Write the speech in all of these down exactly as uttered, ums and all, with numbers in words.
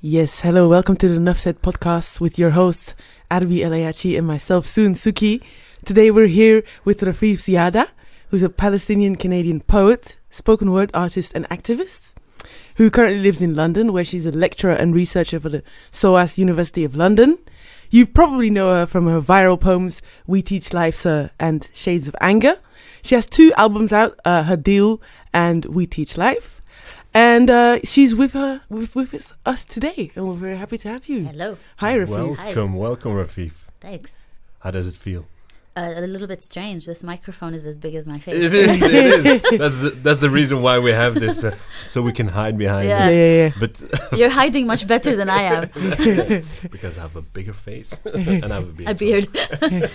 Yes, hello, welcome to the Nuff Said Podcast with your hosts, Arbi Elayachi and myself, Soon Suki. Today we're here with Rafeef Ziadah, who's a Palestinian-Canadian poet, spoken word artist and activist, who currently lives in London, where she's a lecturer and researcher for the SOAS University of London. You probably know her from her viral poems, We Teach Life, Sir, and Shades of Anger. She has two albums out, uh, Hadeel and We Teach Life. And uh, she's with her with, with us today, and we're very happy to have you. Hello. Hi, Rafeef. Welcome, Hi. welcome, Rafeef. Thanks. How does it feel? Uh, a little bit strange. This microphone is as big as my face. It is, it is. That's the, that's the reason why we have this, uh, so we can hide behind yeah. it. Yeah, yeah, yeah. But you're hiding much better than I am. Because I have a bigger face and I have a beard. A beard.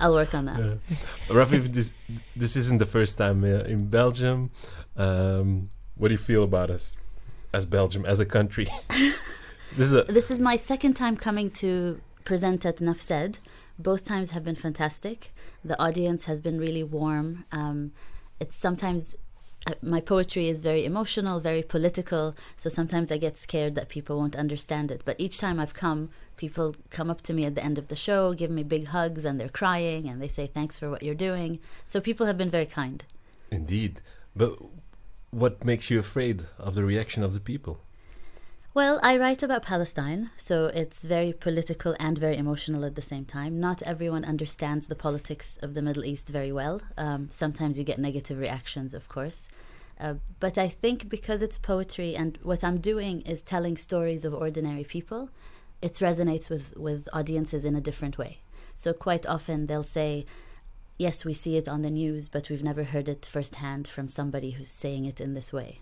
I'll work on that. Yeah. Rafeef, this, this isn't the first time uh, in Belgium. Um... What do you feel about us as Belgium, as a country? this, is a this is my second time coming to present at Nuff Said. Both times have been fantastic. The audience has been really warm. Um, it's sometimes, uh, my poetry is very emotional, very political, so sometimes I get scared that people won't understand it. But each time I've come, people come up to me at the end of the show, give me big hugs, and they're crying, and they say, thanks for what you're doing. So people have been very kind. Indeed. But what makes you afraid of the reaction of the people? Well, I write about Palestine, so it's very political and very emotional at the same time. Not everyone understands the politics of the Middle East very well. Um, sometimes you get negative reactions, of course. Uh, but I think because it's poetry and what I'm doing is telling stories of ordinary people, it resonates with, with audiences in a different way. So quite often they'll say, yes, we see it on the news, but we've never heard it firsthand from somebody who's saying it in this way.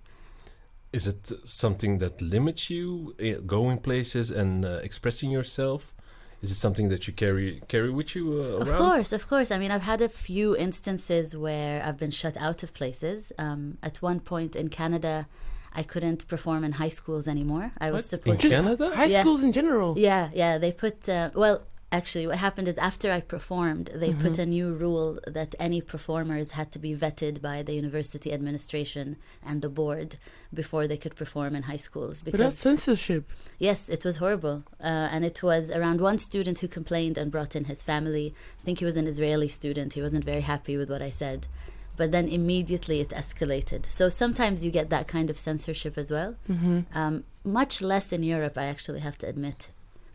Is it something that limits you, uh, going places and uh, expressing yourself? Is it something that you carry carry with you uh, around? Of course, of course. I mean, I've had a few instances where I've been shut out of places. Um, at one point in Canada, I couldn't perform in high schools anymore. I was what? supposed in Canada? To, high yeah. schools in general? Yeah, yeah. They put... Uh, well. Actually, what happened is after I performed, they mm-hmm. put a new rule that any performers had to be vetted by the university administration and the board before they could perform in high schools. Because but that's censorship. Yes, it was horrible. Uh, and it was around one student who complained and brought in his family. I think he was an Israeli student. He wasn't very happy with what I said. But then immediately it escalated. So sometimes you get that kind of censorship as well. Mm-hmm. Um, much less in Europe, I actually have to admit.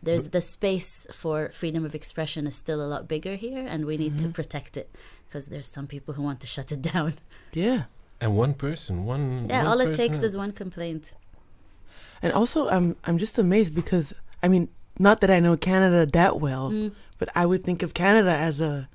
There's but the space for freedom of expression is still a lot bigger here, and we need mm-hmm. to protect it because there's some people who want to shut it down. Yeah, and one person, one yeah, one all person. It takes is one complaint. And also, I'm I'm just amazed because I mean, not that I know Canada that well, mm. but I would think of Canada as a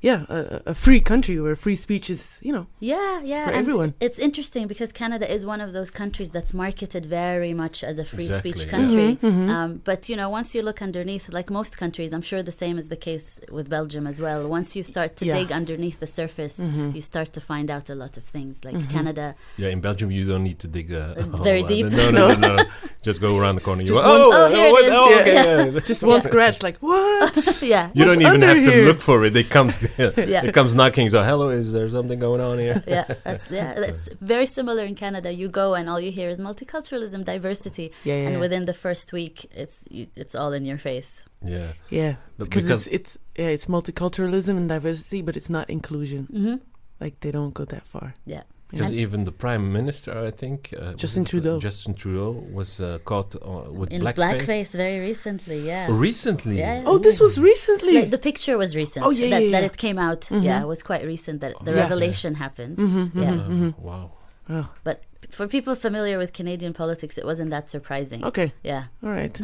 yeah a, a free country where free speech is you know yeah yeah for and everyone. It's interesting because Canada is one of those countries that's marketed very much as a free exactly, speech country yeah. mm-hmm, um, but you know once you look underneath, like most countries, I'm sure the same is the case with Belgium as well. Once you start to yeah. dig underneath the surface, mm-hmm. you start to find out a lot of things like mm-hmm. Canada yeah in Belgium you don't need to dig uh, uh, very hole. deep no no no, no, no. Just go around the corner, you go, oh, oh, here oh, it is. oh okay, yeah. Yeah. just one yeah. scratch like what yeah you What's don't even have to here? look for it. It comes yeah. Yeah. It comes knocking, so hello, is there something going on here? yeah, that's, yeah, that's very similar in Canada. You go and all you hear is multiculturalism, diversity, yeah, yeah, and yeah. within the first week, it's you, it's all in your face. Yeah, yeah, because, because it's it's, yeah, it's multiculturalism and diversity, but it's not inclusion. Mm-hmm. Like they don't go that far. Yeah, because yeah. even the prime minister, I think, uh, Justin Trudeau, Justin Trudeau was uh, caught uh, with in blackface. blackface very recently. Yeah, recently. Yeah. Oh, this was recently. Like, the picture was recent. Oh yeah, that, yeah, that yeah. it came out. Mm-hmm. Yeah, it was quite recent that the yeah. revelation yeah. happened. Mm-hmm, mm-hmm, yeah. Mm-hmm. Um, wow. Oh. But for people familiar with Canadian politics, it wasn't that surprising. Okay. Yeah. All right.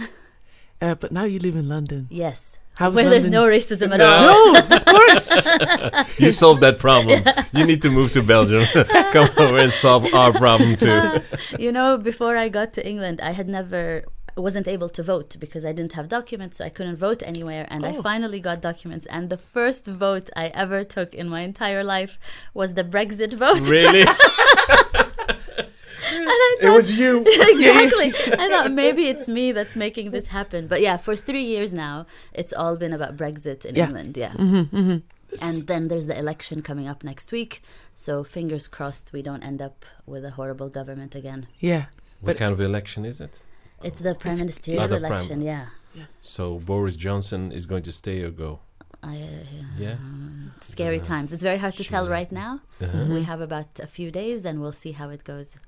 uh, but now you live in London. Yes. Where London? There's no racism at no. all. No, of course. You solved that problem. Yeah. You need to move to Belgium. Come over and solve our problem too. Uh, you know, before I got to England, I had never, wasn't able to vote because I didn't have documents, so I couldn't vote anywhere. And oh. I finally got documents. And the first vote I ever took in my entire life was the Brexit vote. Really? And I thought, it was you. Exactly. I thought maybe it's me that's making this happen. But yeah, for three years now, it's all been about Brexit in yeah. England. Yeah. Mm-hmm, mm-hmm. And then there's the election coming up next week. So fingers crossed we don't end up with a horrible government again. Yeah. What but kind of election is it? It's the prime it's ministerial election, prime. Yeah. yeah. So Boris Johnson is going to stay or go? I, uh, yeah. Um, scary yeah. times. It's very hard to sure. tell right now. Uh-huh. We have about a few days and we'll see how it goes.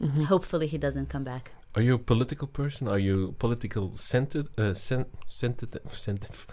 Mm-hmm. Hopefully he doesn't come back. Are you a political person? Are you political centered? Uh, sen- sensitive? sensitive?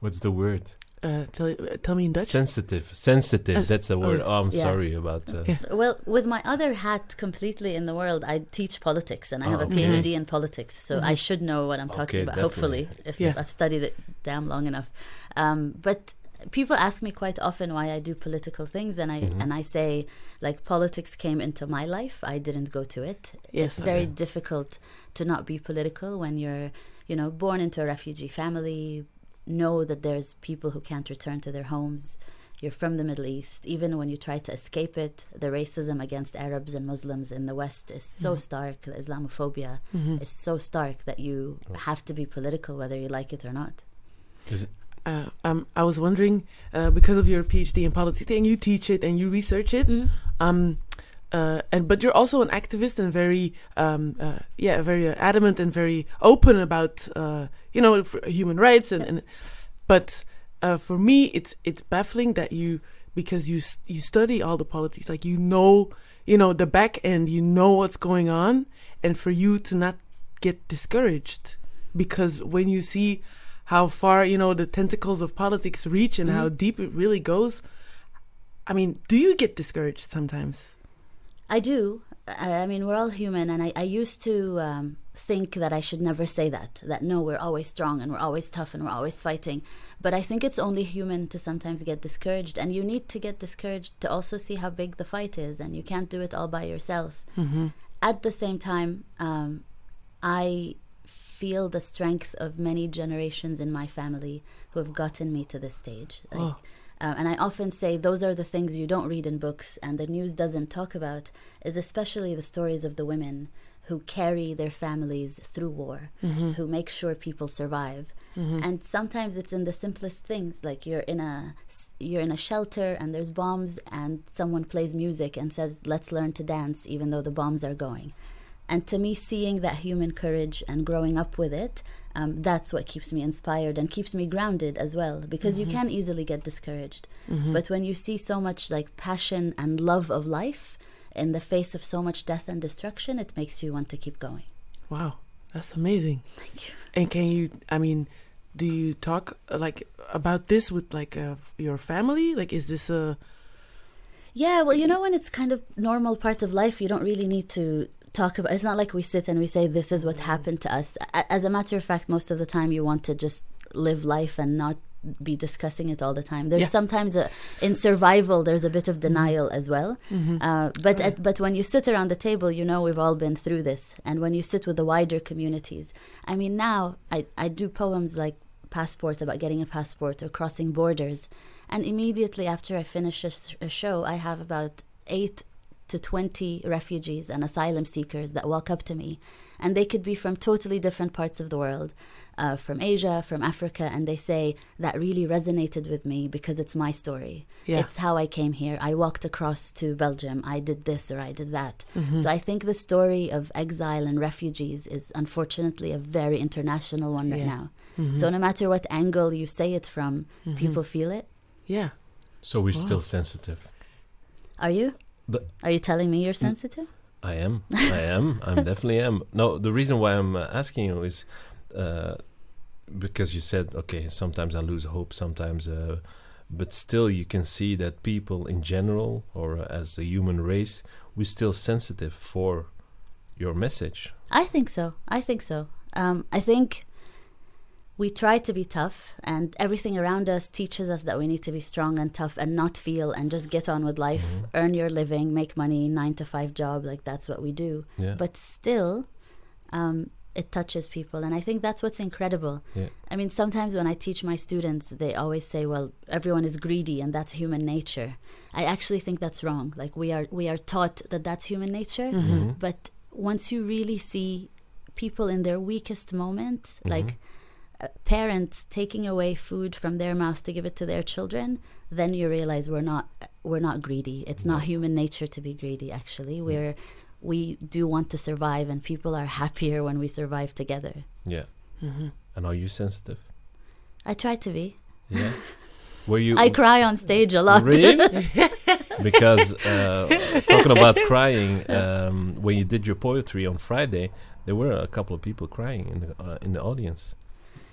What's the word? Uh, tell, tell me in Dutch. Sensitive. Sensitive. As That's the word. Oh, oh I'm yeah. sorry about uh, yeah. Well, with my other hat completely in the world, I teach politics and I oh, have a okay. PhD in politics. So mm-hmm. I should know what I'm talking okay, about, definitely. hopefully, if yeah. I've studied it damn long enough. Um, but people ask me quite often why I do political things. And I mm-hmm. and I say, like, politics came into my life. I didn't go to it. Yes, it's very okay. difficult to not be political when you're, you know, born into a refugee family, know that there's people who can't return to their homes. You're from the Middle East. Even when you try to escape it, the racism against Arabs and Muslims in the West is so mm-hmm. stark. The Islamophobia mm-hmm. is so stark that you have to be political whether you like it or not. Is it uh, um, I was wondering, uh, because of your PhD in politics, and you teach it and you research it, mm-hmm. um, uh, and but you're also an activist and very, um, uh, yeah, very uh, adamant and very open about uh, you know, for human rights, and, and but uh, for me, it's it's baffling that you, because you you study all the politics, like, you know, you know the back end, you know what's going on, and for you to not get discouraged, because when you see how far, you know, the tentacles of politics reach and mm-hmm. how deep it really goes, I mean, do you get discouraged sometimes? I do. I mean, we're all human, and I, I used to um, think that I should never say that, that no, we're always strong and we're always tough and we're always fighting. But I think it's only human to sometimes get discouraged, and you need to get discouraged to also see how big the fight is, and you can't do it all by yourself. Mm-hmm. At the same time, um, I feel the strength of many generations in my family who have gotten me to this stage. Like, oh. Uh, and I often say those are the things you don't read in books and the news doesn't talk about, is especially the stories of the women who carry their families through war, mm-hmm. who make sure people survive. Mm-hmm. And sometimes it's in the simplest things, like you're in a you're in a shelter and there's bombs and someone plays music and says, let's learn to dance even though the bombs are going. And to me, seeing that human courage and growing up with it, um, that's what keeps me inspired and keeps me grounded as well, because mm-hmm. you can easily get discouraged. Mm-hmm. But when you see so much like passion and love of life in the face of so much death and destruction, it makes you want to keep going. Wow, that's amazing. Thank you. And can you, I mean, do you talk uh, like about this with like uh, your family? Like, is this a... Yeah, well, you know, when it's kind of normal part of life, you don't really need to talk about. It's not like we sit and we say this is what happened to us. A- as a matter of fact, most of the time you want to just live life and not be discussing it all the time. There's yeah. sometimes a, in survival there's a bit of denial mm-hmm. as well. Mm-hmm. Uh, but at, but when you sit around the table, you know we've all been through this. And when you sit with the wider communities, I mean, now I, I do poems like passport, about getting a passport or crossing borders, and immediately after I finish a, sh- a show, I have about eight to twenty refugees and asylum seekers that walk up to me, and they could be from totally different parts of the world, uh, from Asia, from Africa, and they say that really resonated with me because it's my story. Yeah. It's how I came here. I walked across to Belgium. I did this or I did that. Mm-hmm. So I think the story of exile and refugees is unfortunately a very international one yeah. right now. Mm-hmm. So no matter what angle you say it from, mm-hmm. people feel it. Yeah. So we're wow. still sensitive. Are you? The Are you telling me you're sensitive? I am. I am. I definitely am. No, the reason why I'm uh, asking you is uh, because you said, okay, sometimes I lose hope, sometimes, uh, but still you can see that people in general, or uh, as a human race, we're still sensitive for your message. I think so. I think so. Um, I think we try to be tough, and everything around us teaches us that we need to be strong and tough and not feel and just get on with life, mm-hmm. earn your living, make money, nine to five job, like that's what we do. Yeah. But still, um, it touches people, and I think that's what's incredible. Yeah. I mean, sometimes when I teach my students, they always say, well, everyone is greedy and that's human nature. I actually think that's wrong. Like, we are, we are taught that that's human nature, mm-hmm. but once you really see people in their weakest moment, mm-hmm. like... Uh, parents taking away food from their mouth to give it to their children, then you realize we're not we're not greedy. It's yeah. not human nature to be greedy. Actually, we're we do want to survive, and people are happier when we survive together. Yeah. Mm-hmm. And are you sensitive? I try to be. Yeah. Were you? I cry on stage a lot. Really? Because uh, talking about crying, um, when you did your poetry on Friday, there were a couple of people crying in the uh, in the audience.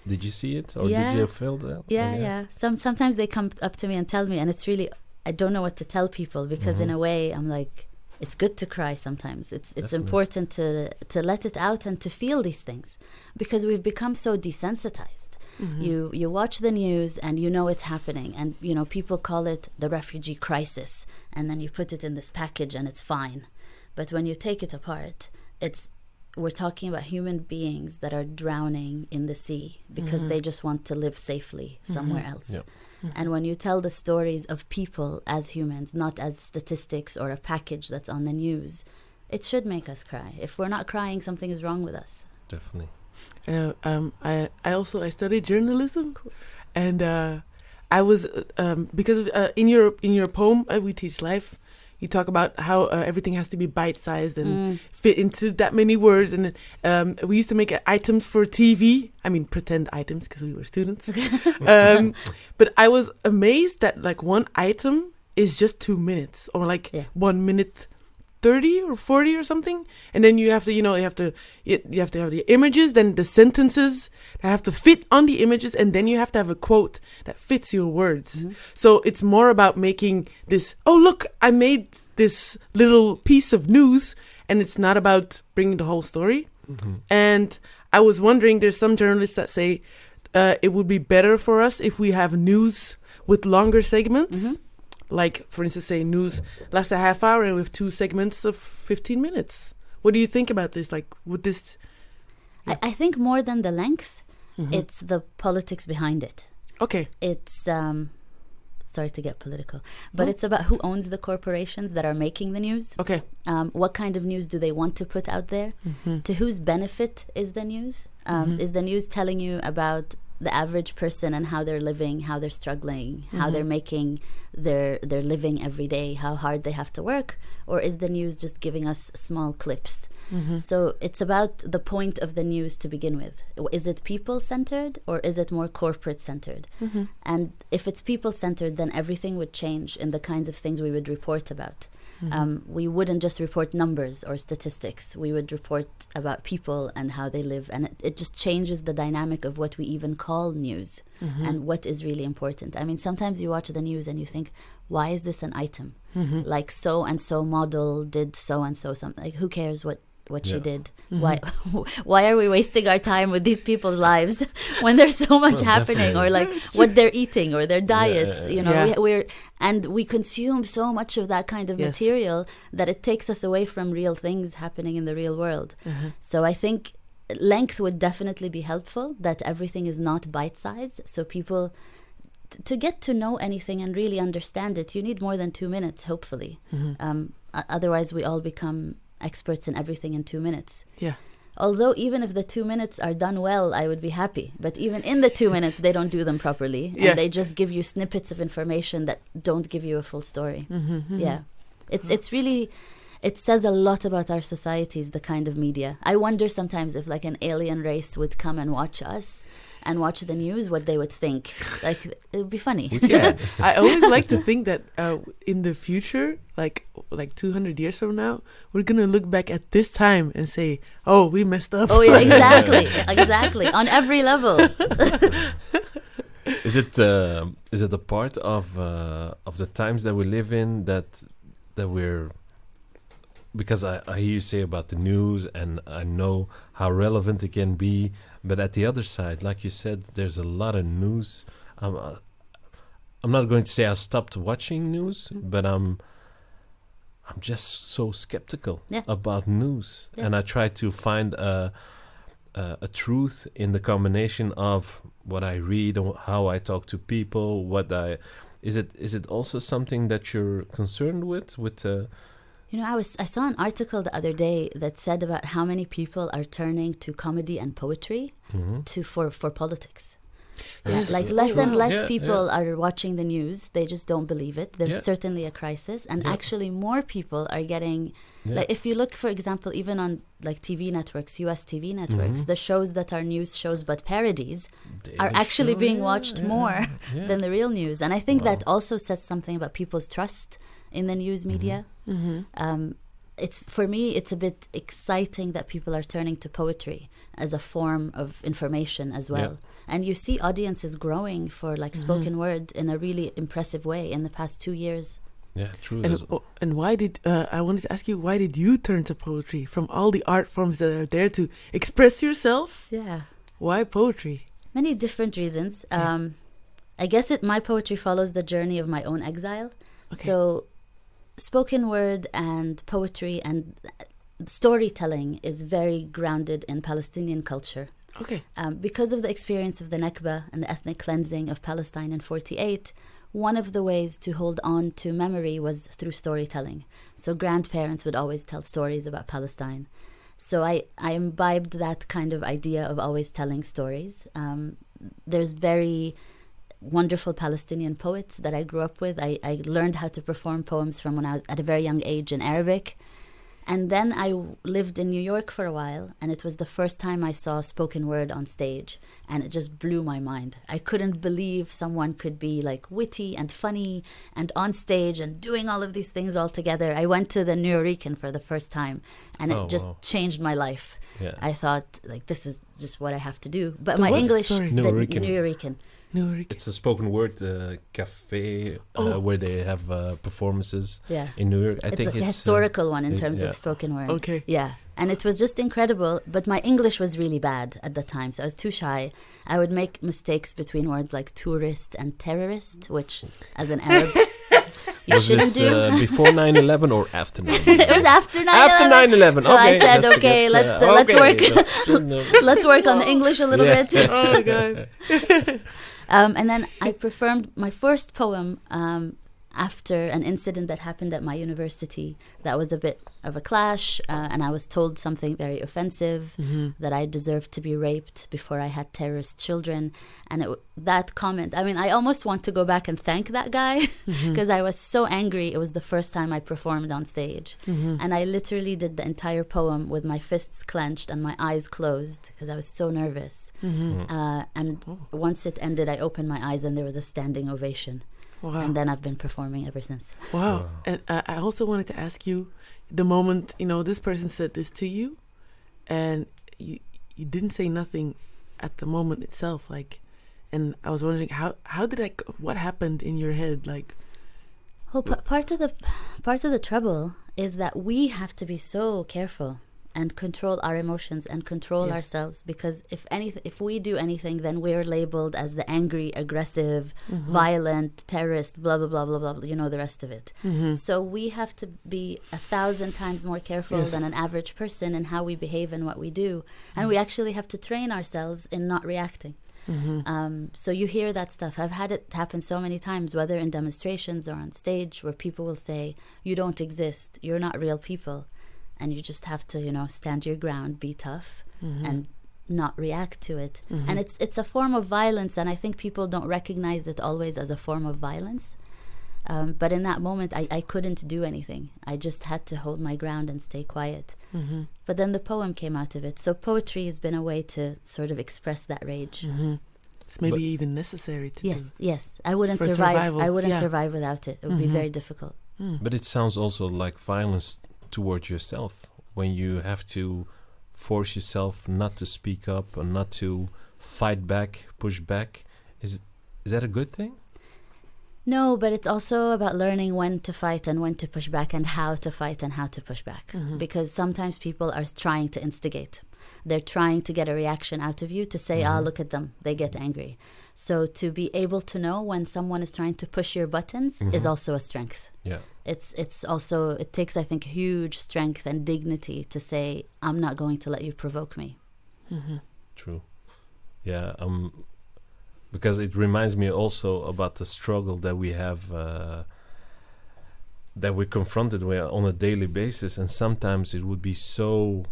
Did you see it, or yeah. did you feel that? Yeah, oh, yeah. yeah. Some sometimes they come up to me and tell me, and it's really, I don't know what to tell people, because mm-hmm. in a way I'm like, it's good to cry sometimes. It's it's Definitely. important to to let it out and to feel these things, because we've become so desensitized. Mm-hmm. You you watch the news and you know it's happening, and you know people call it the refugee crisis, and then you put it in this package and it's fine. But when you take it apart, it's we're talking about human beings that are drowning in the sea because mm-hmm. they just want to live safely somewhere mm-hmm. else. Yep. Mm-hmm. And when you tell the stories of people as humans, not as statistics or a package that's on the news, it should make us cry. If we're not crying, something is wrong with us. Definitely. Uh, um, I, I also I studied journalism, and uh, I was uh, um, because of, uh, in your in your poem uh, We Teach Life, you talk about how uh, everything has to be bite sized and mm. fit into that many words, and um, we used to make uh, items for T V. I mean, pretend items, because we were students. um, but I was amazed that like one item is just two minutes or like yeah. one minute. thirty or forty or something, and then you have to, you know, you have to, you, you have to have the images, then the sentences that have to fit on the images, and then you have to have a quote that fits your words. Mm-hmm. So it's more about making this, oh, look, I made this little piece of news, and it's not about bringing the whole story. Mm-hmm. And I was wondering, there's some journalists that say uh, it would be better for us if we have news with longer segments. Mm-hmm. Like, for instance, say news lasts a half hour and we have two segments of fifteen minutes. What do you think about this? Like, would this... Yeah. I, I think more than the length, mm-hmm. it's the politics behind it. Okay. It's, um, sorry to get political, but oh. it's about who owns the corporations that are making the news. Okay. Um, what kind of news do they want to put out there? Mm-hmm. To whose benefit is the news? Um, mm-hmm. Is the news telling you about... the average person and how they're living, how they're struggling, mm-hmm. how they're making their their living every day, how hard they have to work? Or is the news just giving us small clips? Mm-hmm. So it's about the point of the news to begin with. Is it people-centered or is it more corporate-centered? Mm-hmm. And if it's people-centered, then everything would change in the kinds of things we would report about. Mm-hmm. Um, we wouldn't just report numbers or statistics. We would report about people and how they live. And it, it just changes the dynamic of what we even call news mm-hmm. and what is really important. I mean, sometimes you watch the news and you think, why is this an item? Mm-hmm. Like so-and-so model did so-and-so something. Like, who cares what, what yeah. she did? Mm-hmm. Why why are we wasting our time with these people's lives when there's so much well, happening? Definitely. Or like what they're eating or their diets, yeah, yeah, yeah. you know. Yeah. We, we're And we consume so much of that kind of yes. material that it takes us away from real things happening in the real world. Mm-hmm. So I think length would definitely be helpful, that everything is not bite-sized, so people... to get to know anything and really understand it, you need more than two minutes, hopefully. Mm-hmm. Um, otherwise, we all become experts in everything in two minutes. Yeah. Although even if the two minutes are done well, I would be happy. But even in the two minutes, they don't do them properly. Yeah. And they just give you snippets of information that don't give you a full story. Mm-hmm, mm-hmm. Yeah. It's, it's really... it says a lot about our societies, the kind of media. I wonder sometimes if like an alien race would come and watch us and watch the news, what they would think. Like, it would be funny. Yeah. I always like to think that uh, in the future, like like two hundred years from now, we're going to look back at this time and say, oh, we messed up. Oh, yeah, exactly. Exactly. On every level. Is it uh, is it a part of uh, of the times that we live in that that we're... Because I, I hear you say about the news and I know how relevant it can be. But at the other side, like you said, there's a lot of news. I'm, uh, I'm not going to say I stopped watching news, mm-hmm. but I'm I'm just so skeptical yeah. about news. Yeah. And I try to find a, a, a truth in the combination of what I read, how I talk to people, what I... Is it is it also something that you're concerned with, with... Uh, You know, I was I saw an article the other day that said about how many people are turning to comedy and poetry mm-hmm. to for, for politics. Yes, like less and wow. less yeah, people yeah. are watching the news. They just don't believe it. There's yeah. certainly a crisis. And yeah. actually more people are getting, yeah. like if you look, for example, even on like T V networks, U S T V networks, mm-hmm. the shows that are news shows but parodies Daily are actually show, being watched yeah, more yeah. Yeah. than the real news. And I think wow. that also says something about people's trust in the news media. Mm-hmm. Mm-hmm. Um, it's for me, it's a bit exciting that people are turning to poetry as a form of information as well. Yeah. And you see audiences growing for like mm-hmm. spoken word in a really impressive way in the past two years. Yeah, true. And, oh, and why did, uh, I wanted to ask you, why did you turn to poetry from all the art forms that are there to express yourself? Yeah. Why poetry? Many different reasons. Um, yeah. I guess it, my poetry follows the journey of my own exile. Okay. So spoken word and poetry and storytelling is very grounded in Palestinian culture. Okay. Um, because of the experience of the Nakba and the ethnic cleansing of Palestine in forty-eight, one of the ways to hold on to memory was through storytelling. So grandparents would always tell stories about Palestine. So I, I imbibed that kind of idea of always telling stories. Um, there's very wonderful Palestinian poets that I grew up with. I, I learned how to perform poems from when I was at a very young age in Arabic. And then I w- lived in New York for a while, and it was the first time I saw spoken word on stage, and it just blew my mind. I couldn't believe someone could be like witty and funny and on stage and doing all of these things all together. I went to the Nuyorican for the first time, and oh, it just wow. changed my life. Yeah. I thought, like, this is just what I have to do. But the my what? English, Sorry. the Nuyorican. Nuyorican. It's a spoken word uh, cafe uh, oh. where they have uh, performances yeah. in New York. I it's think a it's a historical uh, one in terms it, yeah. of spoken word. Okay. Yeah. And it was just incredible. But my English was really bad at the time. So I was too shy. I would make mistakes between words like tourist and terrorist, which as an Arab... You was this uh, before nine eleven or after nine eleven? It was after nine eleven. After nine eleven, so okay. I said, okay, let's, uh, let's, okay. Work let's work on the English a little yeah. bit. Oh, God. Um, and then I performed my first poem um, after an incident that happened at my university. That was a bit of a clash, uh, and I was told something very offensive, mm-hmm. that I deserved to be raped before I had terrorist children. And it w- that comment, I mean, I almost want to go back and thank that guy because mm-hmm. I was so angry. It was the first time I performed on stage. Mm-hmm. And I literally did the entire poem with my fists clenched and my eyes closed because I was so nervous. Mm-hmm. Uh, and oh. once it ended, I opened my eyes and there was a standing ovation. Wow. And then I've been performing ever since. Wow. wow. And uh, I also wanted to ask you, the moment, you know, this person said this to you and you, you didn't say nothing at the moment itself. Like, and I was wondering, how, how did I, what happened in your head? Like, well, p- part of the, part of the trouble is that we have to be so careful and control our emotions and control yes. ourselves, because if anyth- if we do anything, then we're labeled as the angry, aggressive, mm-hmm. violent, terrorist, blah, blah, blah, blah, blah, blah, you know the rest of it. Mm-hmm. So we have to be a thousand times more careful yes. than an average person in how we behave and what we do. And mm-hmm. we actually have to train ourselves in not reacting. Mm-hmm. Um, so you hear that stuff. I've had it happen so many times, whether in demonstrations or on stage, where people will say, you don't exist, you're not real people. And you just have to, you know, stand your ground, be tough, mm-hmm. and not react to it. Mm-hmm. And it's it's a form of violence, and I think people don't recognize it always as a form of violence. Um, but in that moment, I, I couldn't do anything. I just had to hold my ground and stay quiet. Mm-hmm. But then the poem came out of it. So poetry has been a way to sort of express that rage. Mm-hmm. It's maybe but even necessary to yes, do. Yes, yes. I wouldn't survive. Survival. I wouldn't yeah. survive without it. It would mm-hmm. be very difficult. Mm. But it sounds also like violence towards yourself, when you have to force yourself not to speak up and not to fight back, push back. Is it, is that a good thing? No, but it's also about learning when to fight and when to push back and how to fight and how to push back. Mm-hmm. Because sometimes people are trying to instigate. They're trying to get a reaction out of you to say, ah, mm-hmm. oh, look at them, they get angry. So to be able to know when someone is trying to push your buttons mm-hmm. is also a strength. Yeah. It's it's also, it takes, I think, huge strength and dignity to say, I'm not going to let you provoke me. Mm-hmm. True. Yeah, um, because it reminds me also about the struggle that we have, uh, that we're confronted with on a daily basis. And sometimes it would be so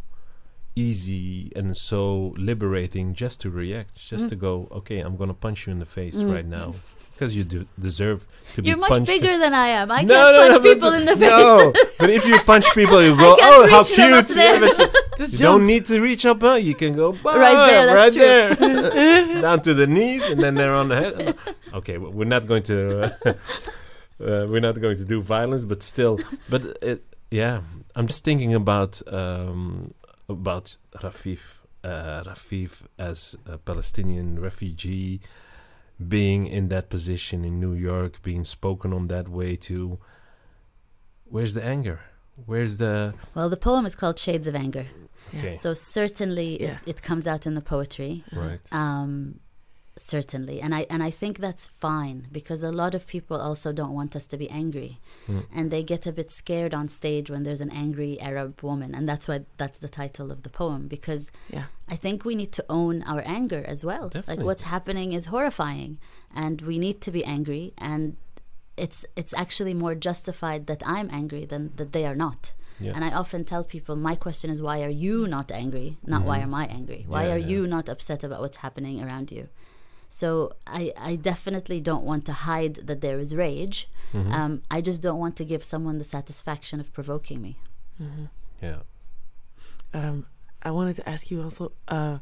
easy and so liberating just to react, just mm. to go, okay, I'm gonna punch you in the face mm. right now because you do deserve to you're be punched. You're much bigger than I am. I no, can't no, punch no, people but, in the face. No, but if you punch people, you go, oh, how cute! Yeah, just you jump. Don't need to reach up. Huh? You can go bah, right there, that's right true. there, down to the knees, and then they're on the head. Okay, well, we're not going to, uh, uh, we're not going to do violence, but still, but it, yeah, I'm just thinking about. Um, about Rafeef uh, Rafeef as a Palestinian refugee being in that position in New York, being spoken on that way to. Where's the anger? Where's the... Well, the poem is called Shades of Anger. Okay. So certainly yeah. it, it comes out in the poetry. Right. Um, certainly. And I, and I think that's fine because a lot of people also don't want us to be angry mm. and they get a bit scared on stage when there's an angry Arab woman, and that's why that's the title of the poem, because yeah. I think we need to own our anger as well. Definitely. Like what's happening is horrifying and we need to be angry, and it's it's actually more justified that I'm angry than that they are not. Yeah. And I often tell people, my question is, why are you not angry? Not mm-hmm. why am I angry? Why yeah, are yeah. you not upset about what's happening around you? So I, I definitely don't want to hide that there is rage. Mm-hmm. Um, I just don't want to give someone the satisfaction of provoking me. Mm-hmm. Yeah. Um, I wanted to ask you also, uh,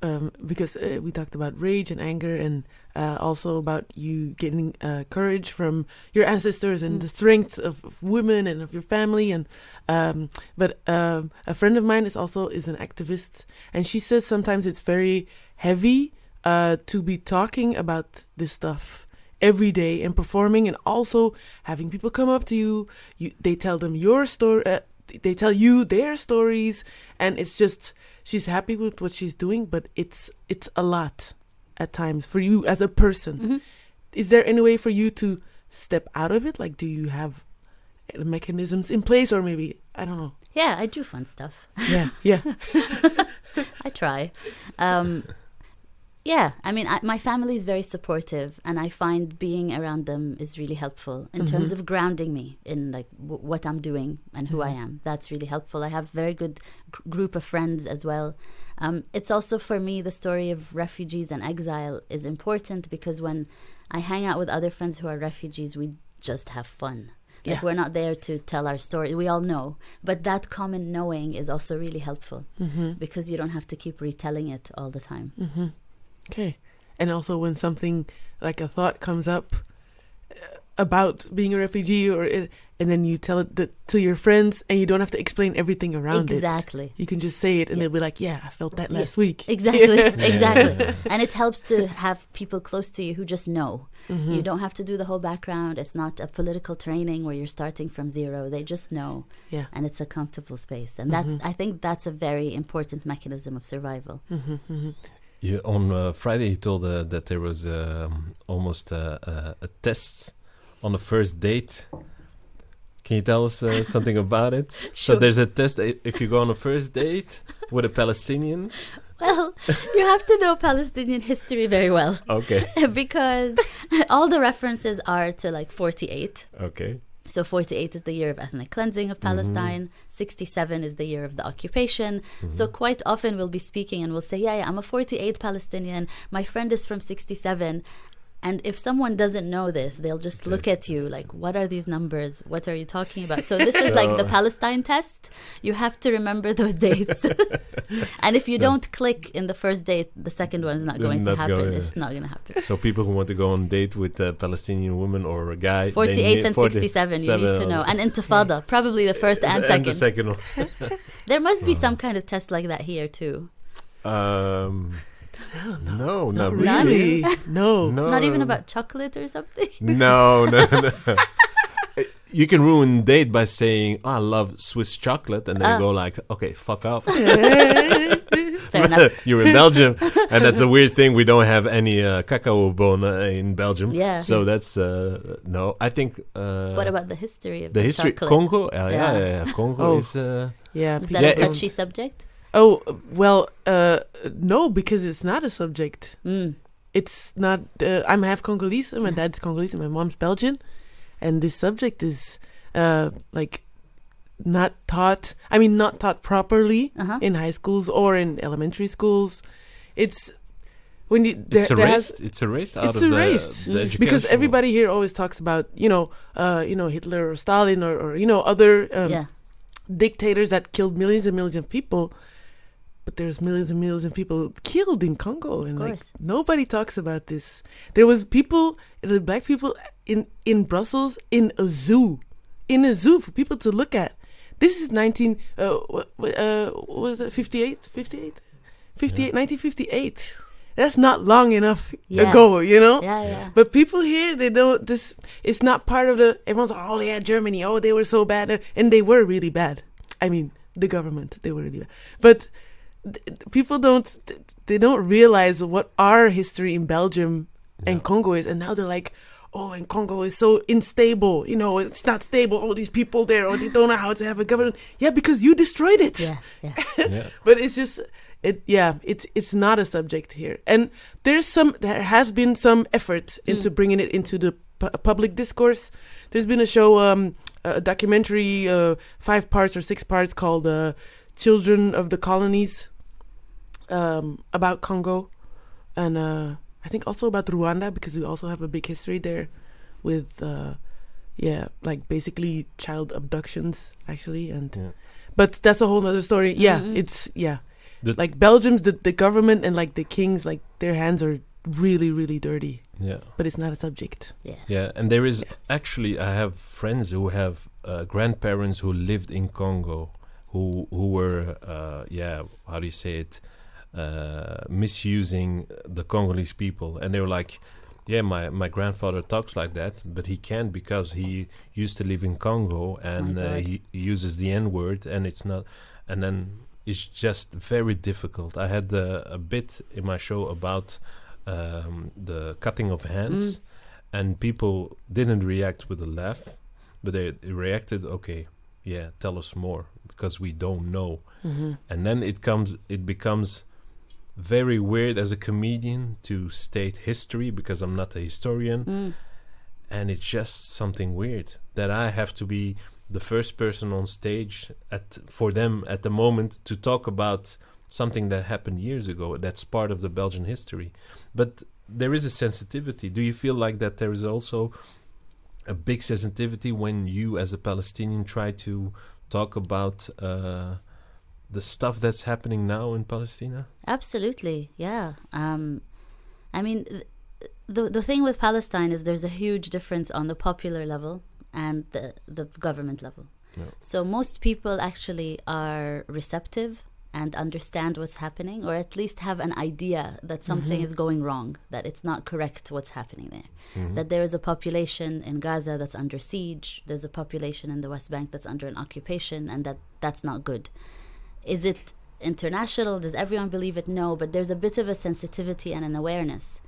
um, because uh, we talked about rage and anger, and uh, also about you getting uh, courage from your ancestors and mm-hmm. the strength of, of women and of your family. And um, but um, a friend of mine is also is an activist, and she says sometimes it's very heavy Uh, to be talking about this stuff every day and performing, and also having people come up to you. You they tell them your story. Uh, they tell you their stories, and it's just she's happy with what she's doing, but it's it's a lot at times for you as a person. Mm-hmm. Is there any way for you to step out of it? Like, do you have mechanisms in place, or maybe I don't know? Yeah, I do fun stuff. Yeah, yeah. I try. Um, Yeah, I mean, I, my family is very supportive, and I find being around them is really helpful in mm-hmm. terms of grounding me in like w- what I'm doing and who mm-hmm. I am. That's really helpful. I have very good g- group of friends as well. Um, it's also for me, the story of refugees and exile is important, because when I hang out with other friends who are refugees, we just have fun. Like yeah. we're not there to tell our story. We all know. But that common knowing is also really helpful mm-hmm. because you don't have to keep retelling it all the time. Mm-hmm. Okay. And also when something like a thought comes up about being a refugee, or it, and then you tell it that to your friends, and you don't have to explain everything around exactly. it. Exactly. You can just say it, and yeah. they'll be like, yeah, I felt that last yeah. week. Exactly. Yeah. Exactly. Yeah. And it helps to have people close to you who just know. Mm-hmm. You don't have to do the whole background. It's not a political training where you're starting from zero. They just know. Yeah. And it's a comfortable space. And that's mm-hmm. I think that's a very important mechanism of survival. Mm-hmm. Mm-hmm. You, on uh, Friday, you told uh, that there was um, almost uh, uh, a test on the first date. Can you tell us uh, something about it? Sure. So there's a test if you go on a first date with a Palestinian. Well, you have to know Palestinian history very well. Okay. Because all the references are to like forty-eight. Okay. So forty-eight is the year of ethnic cleansing of Palestine. Mm-hmm. sixty-seven is the year of the occupation. Mm-hmm. So quite often we'll be speaking and we'll say, yeah, yeah, I'm a forty-eight Palestinian. My friend is from sixty-seven. And if someone doesn't know this, they'll just look at you like, what are these numbers? What are you talking about? So this is like the Palestine test. You have to remember those dates. And if you so don't click in the first date, the second one is not going not to happen. Going, it's yeah. not going to happen. So people who want to go on a date with a Palestinian woman or a guy. forty-eight and forty-seven, you need to know. And Intifada, yeah. probably the first and, and second. The second one. There must be oh. some kind of test like that here too. Um... No, no, no, not really. really. No. no, not even about chocolate or something. No, no, no. You can ruin a date by saying, oh, "I love Swiss chocolate," and then oh. go like, "Okay, fuck off." Fair enough. You're in Belgium, and that's a weird thing. We don't have any uh, cacao bonen in Belgium. Yeah. So that's uh, no. I think. Uh, what about the history of the, the history? Chocolate? Congo. Uh, yeah, yeah, yeah. Congo oh. is. Uh, yeah. Is that yeah, a touchy subject? Oh, well, uh, no, because it's not a subject. Mm. It's not... Uh, I'm half Congolese, and my dad's Congolese, and my mom's Belgian. And this subject is, uh, like, not taught, I mean, not taught properly uh-huh. in high schools or in elementary schools. It's when you, there, it's erased. Has, it's erased out it's of erased. The, the education. Because everybody here always talks about, you know, uh, you know, Hitler or Stalin or, or you know, other um, yeah. dictators that killed millions and millions of people. But there's millions and millions of people killed in Congo, and like nobody talks about this. There was people, the black people in, in Brussels in a zoo, in a zoo for people to look at. This is nineteen uh, uh was it fifty-eight, fifty-eight, fifty-eight, nineteen fifty-eight. That's not long enough yeah. ago, you know. Yeah, yeah. But people here, they don't. This it's not part of the. Everyone's like, oh yeah, Germany. Oh, they were so bad, and they were really bad. I mean, the government, they were really bad, but. People don't, they don't realize what our history in Belgium and no. Congo is. And now they're like, oh, and Congo is so unstable. You know, it's not stable. All these people there, or they don't know how to have a government. Yeah, because you destroyed it. Yeah, yeah. yeah. But it's just, it. yeah, it's it's not a subject here. And there's some, there has been some effort into mm. bringing it into the pu- public discourse. There's been a show, um, a documentary, uh, five parts or six parts called uh, Children of the Colonies. Um, about Congo, and uh, I think also about Rwanda, because we also have a big history there with, uh, yeah, like basically child abductions, actually. And yeah. But that's a whole other story. Yeah, mm-hmm. it's, yeah. The like Belgium's, the, the government and like the kings, like their hands are really, really dirty. Yeah. But it's not a subject. Yeah. Yeah, and there is yeah. actually, I have friends who have uh, grandparents who lived in Congo, who, who were, uh, yeah, how do you say it? Uh, misusing the Congolese people, and they were like, yeah, my, my grandfather talks like that, but he can't because he used to live in Congo, and oh uh, he uses the N-word, and it's not, and then it's just very difficult. I had uh, a bit in my show about um, the cutting of hands, mm. and people didn't react with a laugh, but they reacted, okay, yeah, tell us more, because we don't know. Mm-hmm. And then it comes, it becomes very weird as a comedian to state history, because I'm not a historian, mm. and it's just something weird that I have to be the first person on stage at for them at the moment to talk about something that happened years ago that's part of the Belgian history. But there is a sensitivity. Do you feel like that there is also a big sensitivity when you as a Palestinian try to talk about uh the stuff that's happening now in Palestine? Absolutely, yeah. Um, I mean, th- the the thing with Palestine is there's a huge difference on the popular level and the, the government level. Yeah. So most people actually are receptive and understand what's happening, or at least have an idea that something mm-hmm. is going wrong, that it's not correct what's happening there. Mm-hmm. That there is a population in Gaza that's under siege, there's a population in the West Bank that's under an occupation, and that that's not good. Is it international? Does everyone believe it? No, but there's a bit of a sensitivity and an awareness.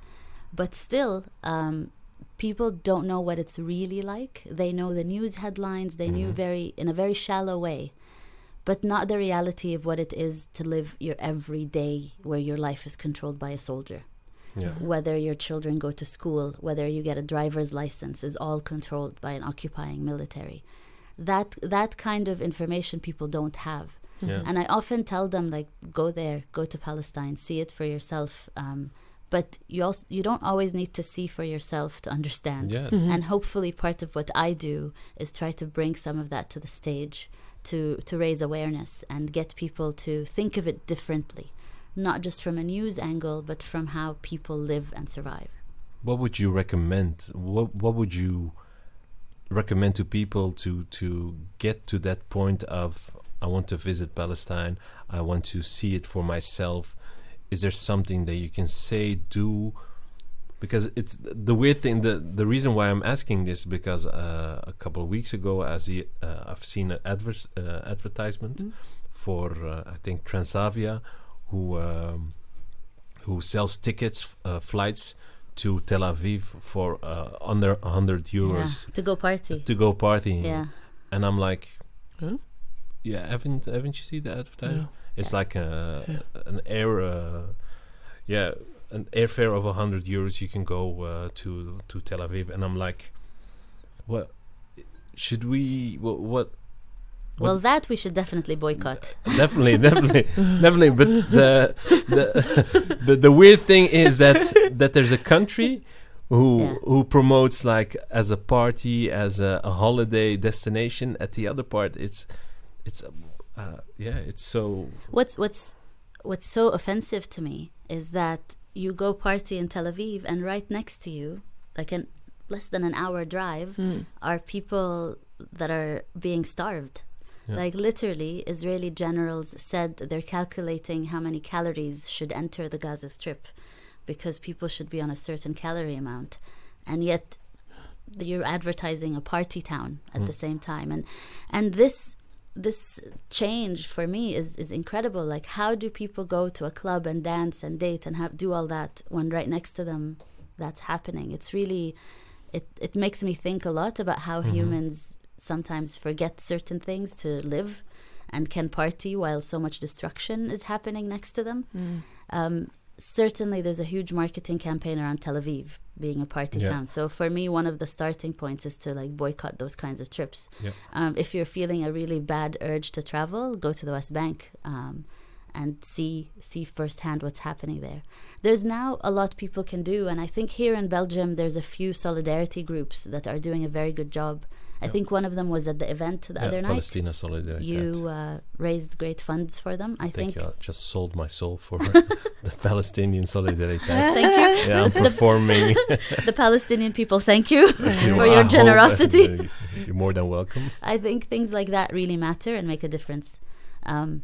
But still, um, people don't know what it's really like. They know the news headlines. They mm-hmm. knew very in a very shallow way, but not the reality of what it is to live your everyday where your life is controlled by a soldier. Yeah. Whether your children go to school, whether you get a driver's license, is all controlled by an occupying military. That that kind of information people don't have. Yeah. And I often tell them, like, go there, go to Palestine, see it for yourself. Um, but you also you don't always need to see for yourself to understand. Yeah. Mm-hmm. And hopefully part of what I do is try to bring some of that to the stage to, to raise awareness and get people to think of it differently, not just from a news angle, but from how people live and survive. What would you recommend? What, what would you recommend to people to, to get to that point of, I want to visit Palestine, I want to see it for myself? Is there something that you can say, do? Because it's the weird thing, the, the reason why I'm asking this, because uh, a couple of weeks ago I see, uh, I've seen an adver- uh, advertisement mm. for, uh, I think, Transavia, who, um, who sells tickets, uh, flights to Tel Aviv for uh, under one hundred euros. Yeah. To go party. To go party. Yeah. And I'm like... Huh? Yeah, haven't haven't you seen the advertisement? No. It's yeah. like a, yeah. an air, uh, yeah, an airfare of a hundred euros. You can go uh, to to Tel Aviv, and I'm like, what should we? What, what What? Well, that we should definitely boycott. Definitely, definitely, definitely. But the the, the the weird thing is that that there's a country who yeah. who promotes, like, as a party, as a, a holiday destination. At the other part, it's it's uh, yeah, it's so. What's what's what's so offensive to me is that you go party in Tel Aviv, and right next to you, like an less than an hour drive, mm. are people that are being starved. Yeah. Like, literally, Israeli generals said they're calculating how many calories should enter the Gaza Strip because people should be on a certain calorie amount. And yet you're advertising a party town at mm. the same time. And and this this change for me is, is incredible. Like, how do people go to a club and dance and date and have, do all that when right next to them that's happening? It's really, it, it makes me think a lot about how mm-hmm. humans sometimes forget certain things to live and can party while so much destruction is happening next to them. Mm. Um, certainly there's a huge marketing campaign around Tel Aviv being a party yeah. town. So for me, one of the starting points is to, like, boycott those kinds of trips. Yeah. Um, if you're feeling a really bad urge to travel, go to the West Bank um, and see see firsthand what's happening there. There's now a lot people can do. And I think here in Belgium, there's a few solidarity groups that are doing a very good job. I think one of them was at the event the yeah, other night. Palestina Solidarity. You uh, raised great funds for them, I, I think. Thank you. I just sold my soul for the Palestinian Solidarity. Thank you. Yeah, I'm performing. The Palestinian people, thank you, thank you. for your I generosity. Hope, uh, you're more than welcome. I think things like that really matter and make a difference. Um,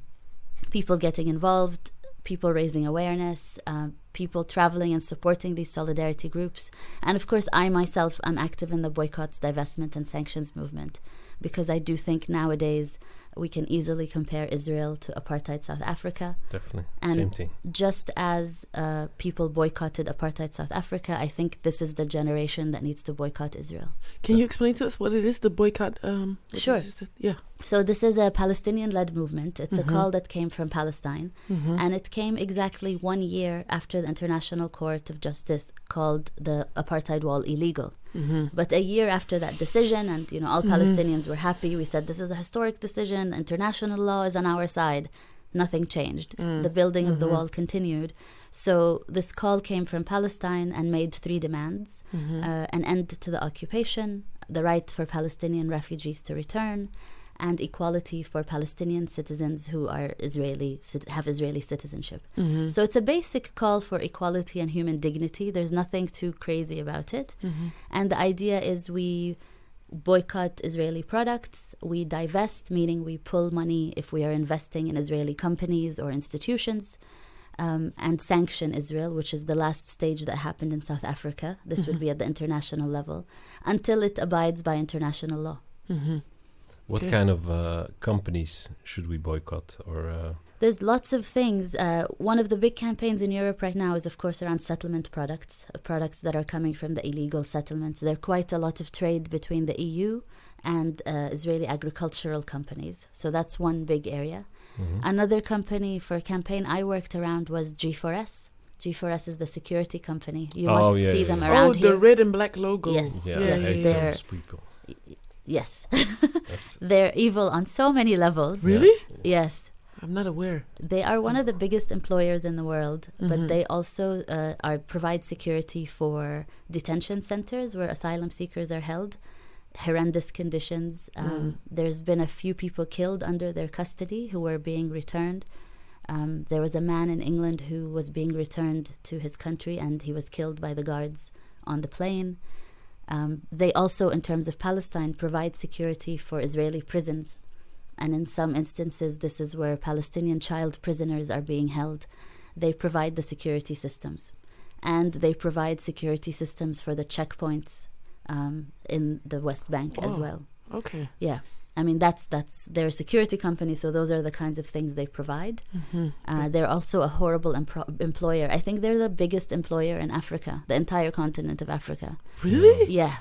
people getting involved, people raising awareness, uh, people traveling and supporting these solidarity groups. And of course, I myself am active in the boycotts, divestment and sanctions movement, because I do think nowadays we can easily compare Israel to apartheid South Africa. Definitely. And same thing. Just as uh, people boycotted apartheid South Africa, I think this is the generation that needs to boycott Israel. Can so. you explain to us what it is, the boycott? Um, sure. Is, yeah. So this is a Palestinian-led movement. It's mm-hmm. a call that came from Palestine. Mm-hmm. And it came exactly one year after the International Court of Justice called the apartheid wall illegal. Mm-hmm. But a year after that decision, and, you know, all mm-hmm. Palestinians were happy. We said, this is a historic decision. International law is on our side. Nothing changed. Mm. The building mm-hmm. of the wall continued. So this call came from Palestine and made three demands. Mm-hmm. Uh, an end to the occupation, the right for Palestinian refugees to return, and equality for Palestinian citizens who are Israeli, have Israeli citizenship. Mm-hmm. So it's a basic call for equality and human dignity. There's nothing too crazy about it. Mm-hmm. And the idea is we boycott Israeli products, we divest, meaning we pull money if we are investing in Israeli companies or institutions, um, and sanction Israel, which is the last stage that happened in South Africa. This mm-hmm. would be at the international level, until it abides by international law. Mm-hmm. What kind of uh, companies should we boycott? Or uh? There's lots of things. Uh, one of the big campaigns in Europe right now is, of course, around settlement products, uh, products that are coming from the illegal settlements. There are quite a lot of trade between the E U and uh, Israeli agricultural companies. So that's one big area. Mm-hmm. Another company for a campaign I worked around was G four S. G four S is the security company. You oh, must yeah, see yeah, them yeah. around Oh, here. The red and black logo. Yes, yeah, yes, yeah. They're Yes. yes. They're evil on so many levels. Really? Yes. I'm not aware. They are one oh. of the biggest employers in the world, mm-hmm. but they also uh, are provide security for detention centers where asylum seekers are held. Horrendous conditions. Um, mm. There's been a few people killed under their custody who were being returned. Um, there was a man in England who was being returned to his country, and he was killed by the guards on the plane. Um, they also, in terms of Palestine, provide security for Israeli prisons. And in some instances, this is where Palestinian child prisoners are being held. They provide the security systems. And they provide security systems for the checkpoints um, in the West Bank oh, as well. Okay. Yeah. I mean, that's, that's they're a security company, so those are the kinds of things they provide. Mm-hmm. Uh, they're also a horrible empro- employer. I think they're the biggest employer in Africa, the entire continent of Africa. Really? Yeah.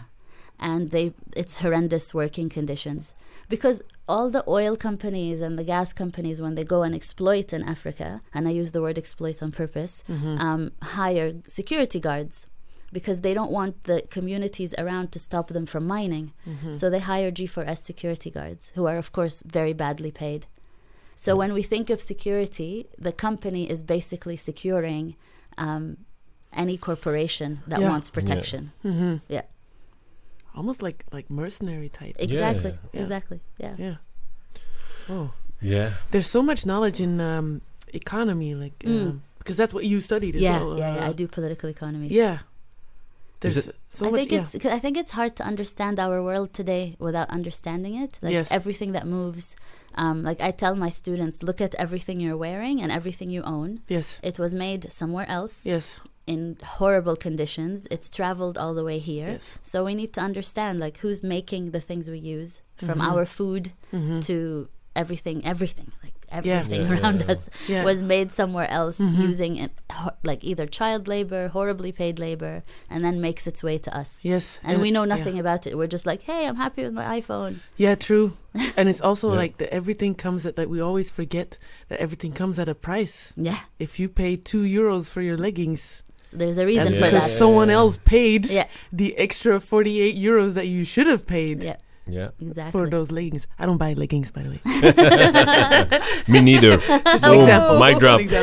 And they it's horrendous working conditions. Because all the oil companies and the gas companies, when they go and exploit in Africa, and I use the word exploit on purpose, mm-hmm. um, hire security guards. because they don't want the communities around to stop them from mining. Mm-hmm. So they hire G four S security guards, who are, of course, very badly paid. So when we think of security, the company is basically securing um, any corporation that yeah. wants protection. Yeah. Mm-hmm. yeah. Almost like, like mercenary type. Exactly. Yeah. Exactly. Yeah. Yeah. Oh. Yeah. There's so much knowledge in um, economy, like mm. um, because that's what you studied as yeah, well. Yeah, uh, yeah. I do political economy. Yeah. There's it, so I much. Think yeah. it's, I think it's hard to understand our world today without understanding it. Like yes. everything that moves. Um, like I tell my students, look at everything you're wearing and everything you own. Yes. It was made somewhere else. Yes. In horrible conditions. It's traveled all the way here. Yes. So we need to understand like who's making the things we use, from mm-hmm. our food mm-hmm. to everything, everything. Like everything yeah. around yeah. us yeah. was made somewhere else mm-hmm. using it, ho- like either child labor, horribly paid labor, and then makes its way to us. Yes. And, and we know nothing yeah. about it. We're just like, hey, I'm happy with my iPhone. Yeah, true. And it's also yeah. like that everything comes at, like we always forget that everything comes at a price. Yeah. If you pay two euros for your leggings, there's a reason yeah. for because that. Because someone else paid yeah. the extra forty-eight euros that you should have paid. Yeah. Yeah, exactly. For those leggings. I don't buy leggings, by the way. Me neither. Just an example. Mic drop. You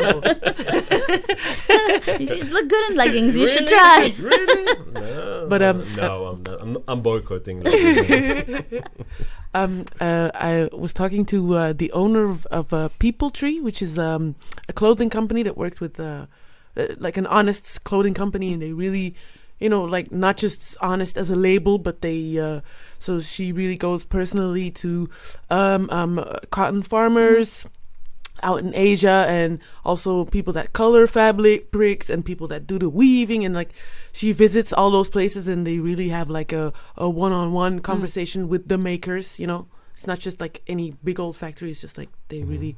look good in leggings. You really? Should try. Really? No, but um, uh, no, I'm not. I'm, I'm boycotting leggings. um, uh, I was talking to uh, the owner of, of uh, PeopleTree, which is um, a clothing company that works with uh, uh, like an honest clothing company, and they really. You know, like not just honest as a label, but they, uh, so she really goes personally to um, um, cotton farmers mm-hmm. out in Asia, and also people that color fabrics and people that do the weaving. And like she visits all those places, and they really have like a, a one-on-one conversation mm-hmm. with the makers. You know, it's not just like any big old factory. It's just like they mm-hmm. really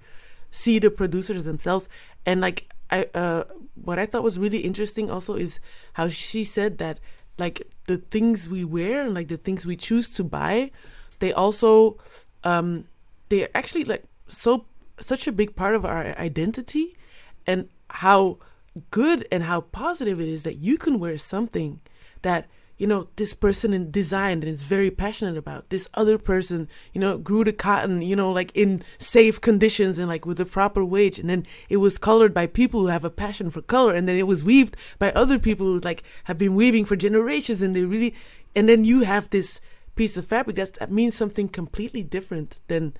see the producers themselves. And like, I, uh, what I thought was really interesting also is how she said that like the things we wear and like the things we choose to buy, they also um, they're actually like so such a big part of our identity, and how good and how positive it is that you can wear something that, you know, this person in designed and is very passionate about. This other person, you know, grew the cotton, you know, like in safe conditions and like with a proper wage. And then it was colored by people who have a passion for color. And then it was weaved by other people who like have been weaving for generations. And they really, and then you have this piece of fabric that's, that means something completely different than,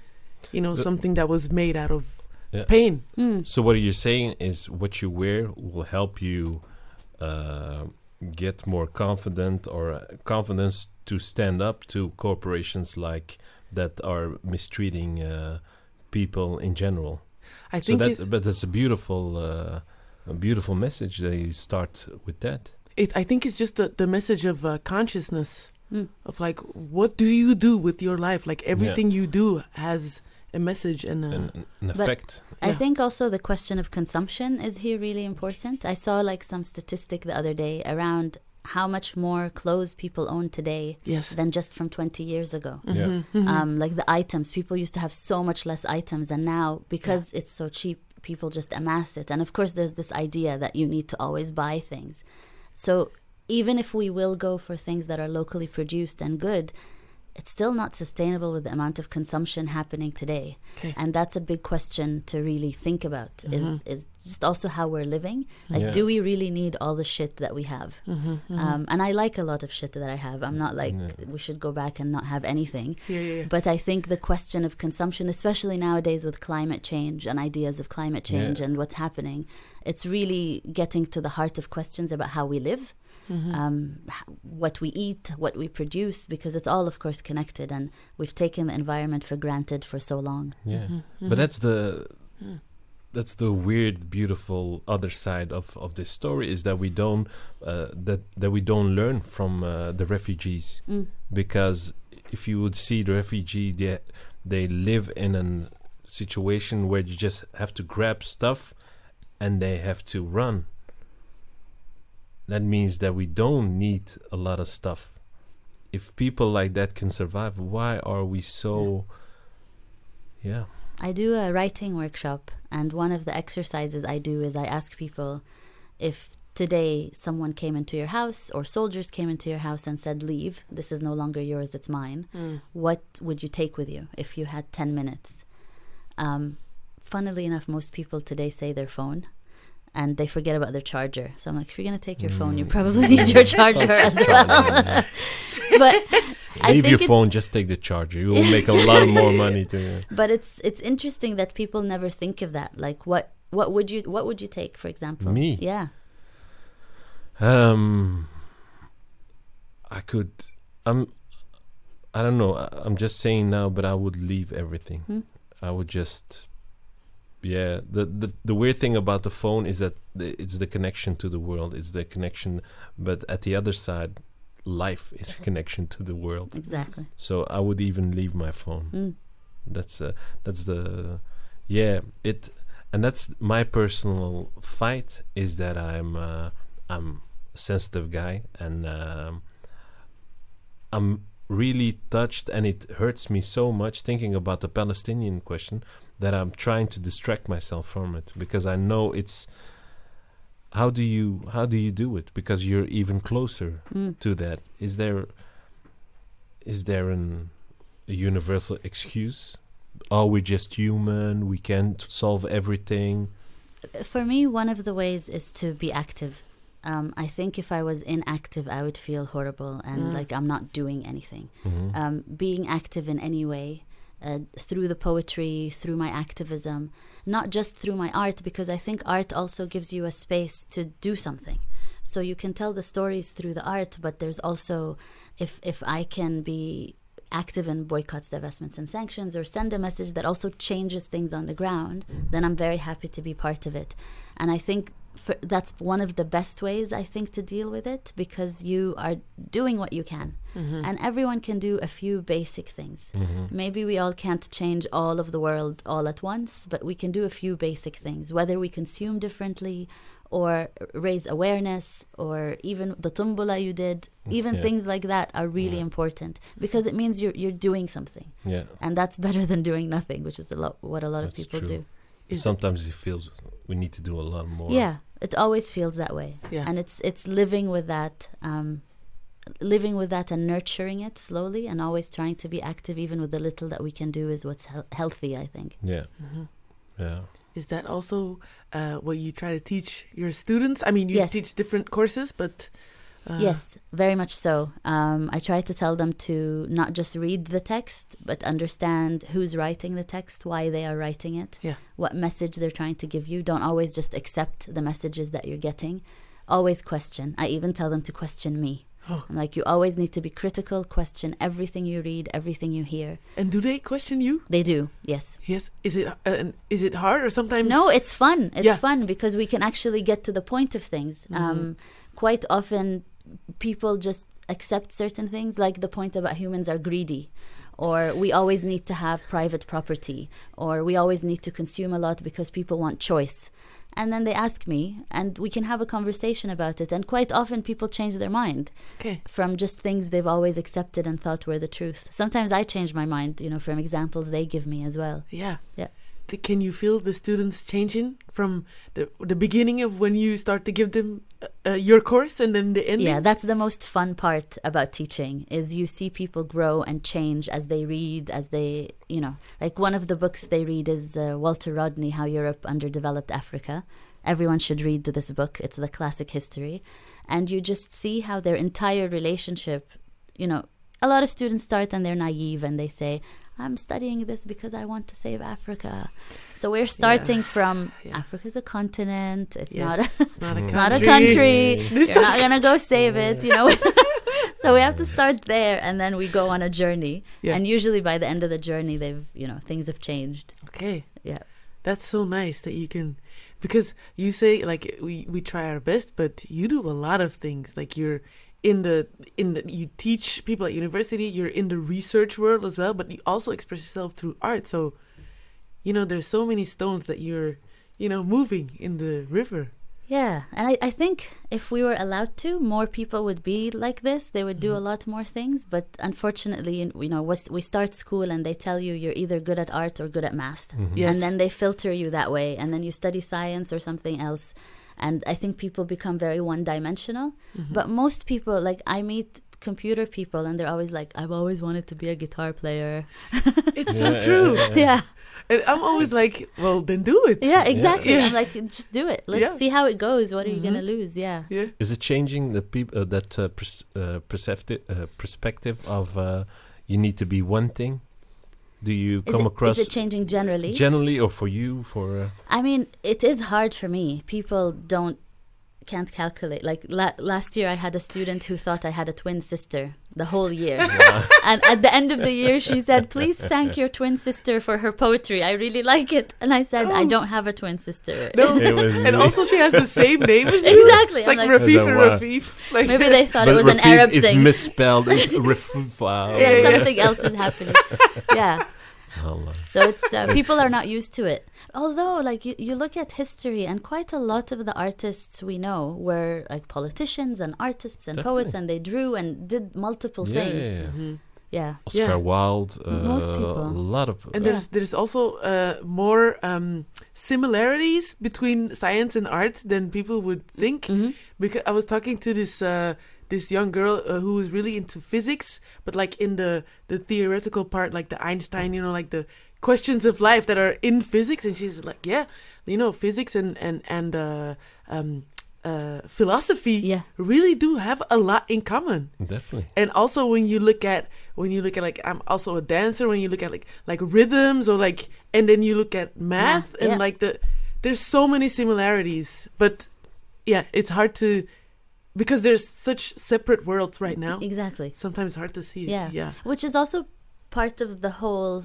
you know, the, something that was made out of yeah. pain. Mm. So what you're saying is what you wear will help you, uh, get more confident or uh, confidence to stand up to corporations like that are mistreating uh, people in general. I think, so that, but that's a beautiful, uh, a beautiful message that you start with that. It, I think it's just the, the message of uh, consciousness mm. of like, what do you do with your life? Like everything yeah. you do has a message and uh, an, an effect. Yeah. I think also the question of consumption is here really important. I saw like some statistic the other day around how much more clothes people own today yes. than just from twenty years ago. Mm-hmm. Yeah. Mm-hmm. Um, like the items, people used to have so much less items, and now because yeah. it's so cheap, people just amass it. And of course there's this idea that you need to always buy things. So even if we will go for things that are locally produced and good, it's still not sustainable with the amount of consumption happening today. Kay. And that's a big question to really think about mm-hmm. is, is just also how we're living. Like, yeah. do we really need all the shit that we have? Mm-hmm, mm-hmm. Um, and I like a lot of shit that I have. I'm not like, yeah. we should go back and not have anything. Yeah, yeah, yeah. But I think the question of consumption, especially nowadays with climate change and ideas of climate change yeah. and what's happening, it's really getting to the heart of questions about how we live. Mm-hmm. Um, what we eat, what we produce, because it's all, of course, connected, and we've taken the environment for granted for so long. Yeah, mm-hmm. Mm-hmm. But that's the that's the weird, beautiful other side of, of this story, is that we don't uh, that that we don't learn from uh, the refugees, mm. because if you would see the refugee, they they live in a situation where you just have to grab stuff, and they have to run. That means that we don't need a lot of stuff. If people like that can survive, why are we so, yeah. yeah. I do a writing workshop, and one of the exercises I do is I ask people if today someone came into your house or soldiers came into your house and said, leave, this is no longer yours, it's mine, mm. what would you take with you if you had ten minutes? Um, funnily enough, most people today say their phone and they forget about their charger. So I'm like, if you're going to take your mm. phone, you probably need your charger as well. But leave your phone, just take the charger. You will make a lot more money too. But it's it's interesting that people never think of that. Like, what what would you what would you take, for example? Me? Yeah. Um, I could. I'm. I don't know. I, I'm just saying now, but I would leave everything. Hmm? I would just. Yeah. The, the the weird thing about the phone is that it's the connection to the world. It's the connection, but at the other side, life is a connection to the world. Exactly. So I would even leave my phone. Mm. That's uh, that's the yeah it, and that's my personal fight is that I'm uh, I'm a sensitive guy and uh, I'm really touched, and it hurts me so much thinking about the Palestinian question that I'm trying to distract myself from it, because I know it's. How do you how do you do it? Because you're even closer mm. to that. Is there is there an, a universal excuse? Are we just human? We can't solve everything. For me, one of the ways is to be active. Um, I think if I was inactive, I would feel horrible and mm. like I'm not doing anything. Mm-hmm. Um, being active in any way. Uh, through the poetry, through my activism, not just through my art, because I think art also gives you a space to do something. So you can tell the stories through the art, but there's also, if if I can be active in boycotts, divestments and sanctions, or send a message that also changes things on the ground, then I'm very happy to be part of it. And I think for, that's one of the best ways, I think, to deal with it, because you are doing what you can. Mm-hmm. And everyone can do a few basic things. Mm-hmm. Maybe we all can't change all of the world all at once, but we can do a few basic things, whether we consume differently or raise awareness, or even the tumbula you did, even yeah. things like that are really yeah. important, because it means you're you're doing something. Yeah. And that's better than doing nothing, which is a lot what a lot that's of people true. do. Sometimes it feels we need to do a lot more. Yeah, it always feels that way. Yeah. And it's it's living with that, um, living with that and nurturing it slowly, and always trying to be active even with the little that we can do is what's he- healthy, I think. Yeah. Mm-hmm. Yeah. Is that also uh, what you try to teach your students? I mean, you yes. teach different courses, but... Uh, yes, very much so. Um, I try to tell them to not just read the text, but understand who's writing the text, why they are writing it, yeah. what message they're trying to give you. Don't always just accept the messages that you're getting. Always question. I even tell them to question me. Oh. I'm like, you always need to be critical, question everything you read, everything you hear. And do they question you? They do, yes. Yes. Is it uh, is it hard or sometimes? No, it's fun. It's yeah. fun because we can actually get to the point of things. Mm-hmm. Um, quite often people just accept certain things, like the point about humans are greedy, or we always need to have private property, or we always need to consume a lot because people want choice. And then they ask me, and we can have a conversation about it. And quite often people change their mind okay. from just things they've always accepted and thought were the truth. Sometimes I change my mind, you know, from examples they give me as well. Yeah. Yeah. Th- can you feel the students changing from the the beginning of when you start to give them uh, uh, your course and then the ending? Yeah, that's the most fun part about teaching, is you see people grow and change as they read, as they... You know, like one of the books they read is uh, Walter Rodney, How Europe Underdeveloped Africa. Everyone should read this book. It's the classic history. And you just see how their entire relationship, you know, a lot of students start and they're naive and they say, I'm studying this because I want to save Africa. So we're starting yeah. from yeah. Africa's a continent. It's, yes. not, a it's not, a not a country. You're not going to go save yeah. it, you know. So we have to start there, and then we go on a journey. Yeah. And usually by the end of the journey, they've, you know, things have changed. Okay. Yeah. That's so nice that you can, because you say, like, we, we try our best, but you do a lot of things. Like, you're in the, in the, you teach people at university, you're in the research world as well, but you also express yourself through art. So, you know, there's so many stones that you're, you know, moving in the river. Yeah, and I, I think if we were allowed to, more people would be like this. They would do mm-hmm. a lot more things, but unfortunately, you, you know, we start school and they tell you you're either good at art or good at math. Mm-hmm. Yes. And then they filter you that way, and then you study science or something else. And I think people become very one-dimensional. Mm-hmm. But most people, like I meet computer people and they're always like, I've always wanted to be a guitar player. It's so yeah, true. Yeah. yeah, yeah. yeah. And I'm always like, well, then do it. Yeah, exactly. Yeah. I'm like, just do it. Let's yeah. see how it goes. What are mm-hmm. you going to lose? Yeah. yeah. Is it changing the peop- uh, that uh, pers- uh, percepti- uh, perspective of uh, you need to be one thing? Do you come is it, across... Is it changing generally? Generally or for you? for? Uh, I mean, it is hard for me. People don't, can't calculate. Like la- last year, I had a student who thought I had a twin sister the whole year. Yeah. And at the end of the year, she said, please thank your twin sister for her poetry. I really like it. And I said, oh. I don't have a twin sister. No. And also she has the same name as you. Exactly. Like, like Rafeef and Rafeef. Like, maybe they thought it was Rafeef an Arab is thing. It's misspelled. It's Rafeef. Wow. Yeah, yeah, something yeah. else is happening. Yeah. So it's uh, people are not used to it. Although, like you, you look at history, and quite a lot of the artists we know were like politicians and artists and Definitely. poets, and they drew and did multiple yeah, things. Yeah, yeah. Mm-hmm. yeah. Oscar yeah. Wilde, uh, most people, a lot of, and uh, there's there's also uh, more um, similarities between science and art than people would think. Mm-hmm. Because I was talking to this. Uh, This young girl uh, who is really into physics, but like in the, the theoretical part, like the Einstein, you know, like the questions of life that are in physics. And she's like, yeah, you know, physics and, and, and uh, um, uh, philosophy yeah. really do have a lot in common. Definitely. And also when you look at, when you look at like, I'm also a dancer, when you look at like, like rhythms or like, and then you look at math yeah. and yeah. like the, there's so many similarities, but yeah, it's hard to, because there's such separate worlds right now. Exactly. Sometimes hard to see. Yeah. yeah. Which is also part of the whole...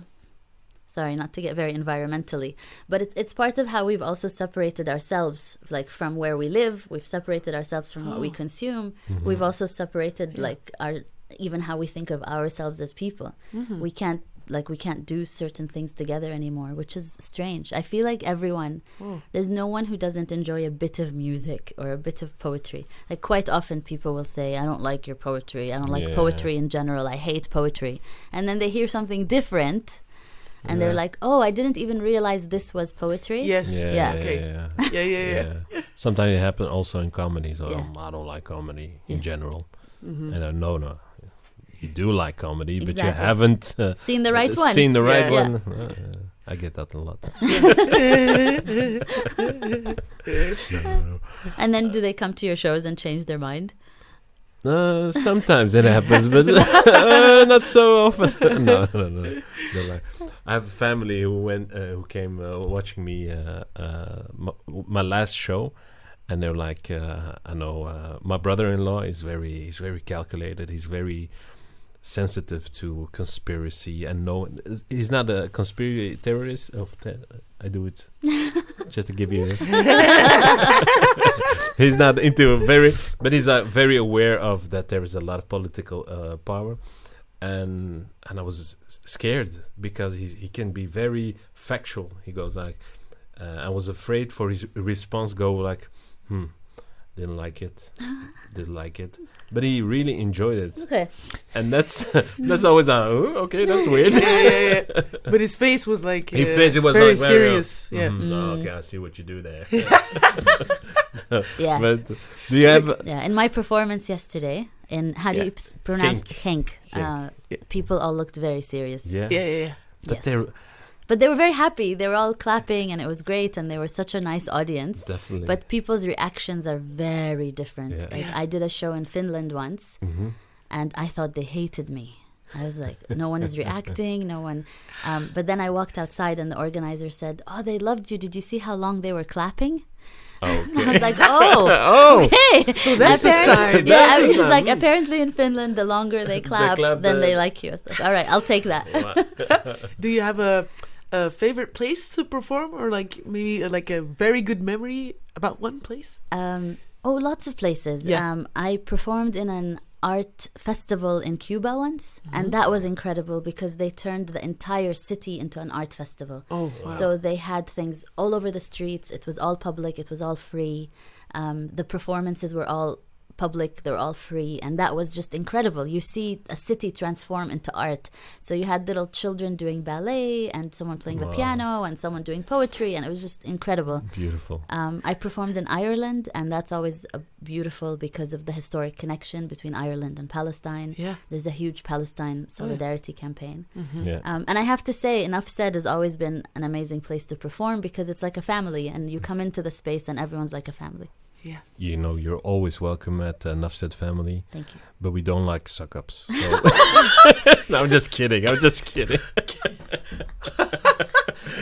Sorry, not to get very environmentally. But it's, it's part of how we've also separated ourselves, like, from where we live. We've separated ourselves from oh. what we consume. Mm-hmm. We've also separated, yeah. like, our even how we think of ourselves as people. Mm-hmm. We can't, like, we can't do certain things together anymore, which is strange. I feel like everyone, oh. there's no one who doesn't enjoy a bit of music or a bit of poetry. Like quite often people will say, I don't like your poetry. I don't like yeah. poetry in general. I hate poetry. And then they hear something different and yeah. they're like, oh, I didn't even realize this was poetry. Yes. Yeah, yeah, yeah. Okay. yeah, yeah. yeah, yeah, yeah. yeah. Sometimes it happens also in comedies. So yeah. um, I don't like comedy yeah. in general. Mm-hmm. And I know no. You do like comedy, exactly. but you haven't uh, seen the right uh, one. Seen the right yeah. one. Yeah. Uh, I get that a lot. And then, do they come to your shows and change their mind? Uh, sometimes it happens, but uh, not so often. no, no, no. no I have a family who went, uh, who came uh, watching me uh, uh, my, my last show. And they're like, uh, I know uh, my brother-in-law is very, he's very calculated. He's very sensitive to conspiracy, and no, he's not a conspiracy theorist. Oh, te- I do it just to give you. A he's not into very, but he's uh, very aware of that. There is a lot of political uh, power, and and I was scared because he he can be very factual. He goes like, uh, I was afraid for his response. Go like. Hmm. Didn't like it. Didn't like it. But he really enjoyed it. Okay. And that's that's always a, oh, okay, that's weird. yeah, yeah, yeah. But his face was like uh, his face it was very like, serious. Well, yeah. Mm, mm. Oh, okay, I see what you do there. yeah. But do you have Yeah, in my performance yesterday in how do yeah. you pronounce Genk? Uh, yeah. People all looked very serious. Yeah. Yeah, yeah. yeah. But yes. they're But they were very happy. They were all clapping and it was great and they were such a nice audience. Definitely. But people's reactions are very different. Yeah. Like yeah. I did a show in Finland once mm-hmm. and I thought they hated me. I was like, no one is reacting, no one. Um, but then I walked outside and the organizer said, oh, they loved you. Did you see how long they were clapping? Okay. I was like, oh, oh, okay. So that's a sign. Yeah, I was just like, apparently in Finland, the longer they clap, they clap then the... they like you. So, all right, I'll take that. Do you have a... a favorite place to perform, or like maybe uh, like a very good memory about one place? Um, oh, lots of places. Yeah. Um, I performed in an art festival in Cuba once, mm-hmm. and that was incredible because they turned the entire city into an art festival. Oh, wow. So they had things all over the streets. It was all public. It was all free. Um, the performances were all public, they're all free, and that was just incredible. You see a city transform into art. So you had little children doing ballet, and someone playing wow. the piano, and someone doing poetry, and it was just incredible. Beautiful. Um, I performed in Ireland, and that's always uh, beautiful because of the historic connection between Ireland and Palestine. Yeah. There's a huge Palestine solidarity oh, yeah. campaign. Mm-hmm. Yeah. Um, and I have to say, Nuff Said has always been an amazing place to perform because it's like a family, and you come into the space and everyone's like a family. Yeah. You know, you're always welcome at uh, Nuff Said family. Thank you. But we don't like suck-ups. So. No, I'm just kidding. I'm just kidding.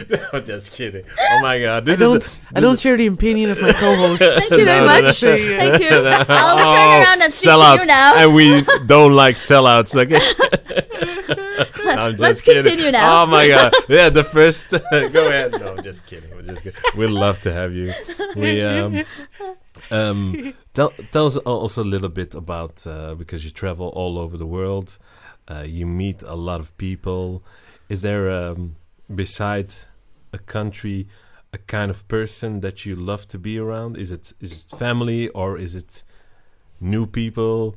No, I'm just kidding. Oh, my God. This I, don't, is the, this I don't share the opinion of my co-host. Thank you no, very no, much. No, no. Thank you. No. I'll oh, turn around and speak to you now. And we don't like sellouts. Okay? No, I'm just Let's kidding. Continue now. Oh, my God. Yeah, the first... Go ahead. No, I'm just kidding. We're just kidding. We'd love to have you. We... Um, um tell, tell us also a little bit about uh, because you travel all over the world, uh, you meet a lot of people. Is there um beside a country a kind of person that you love to be around? Is it is it family or is it new people?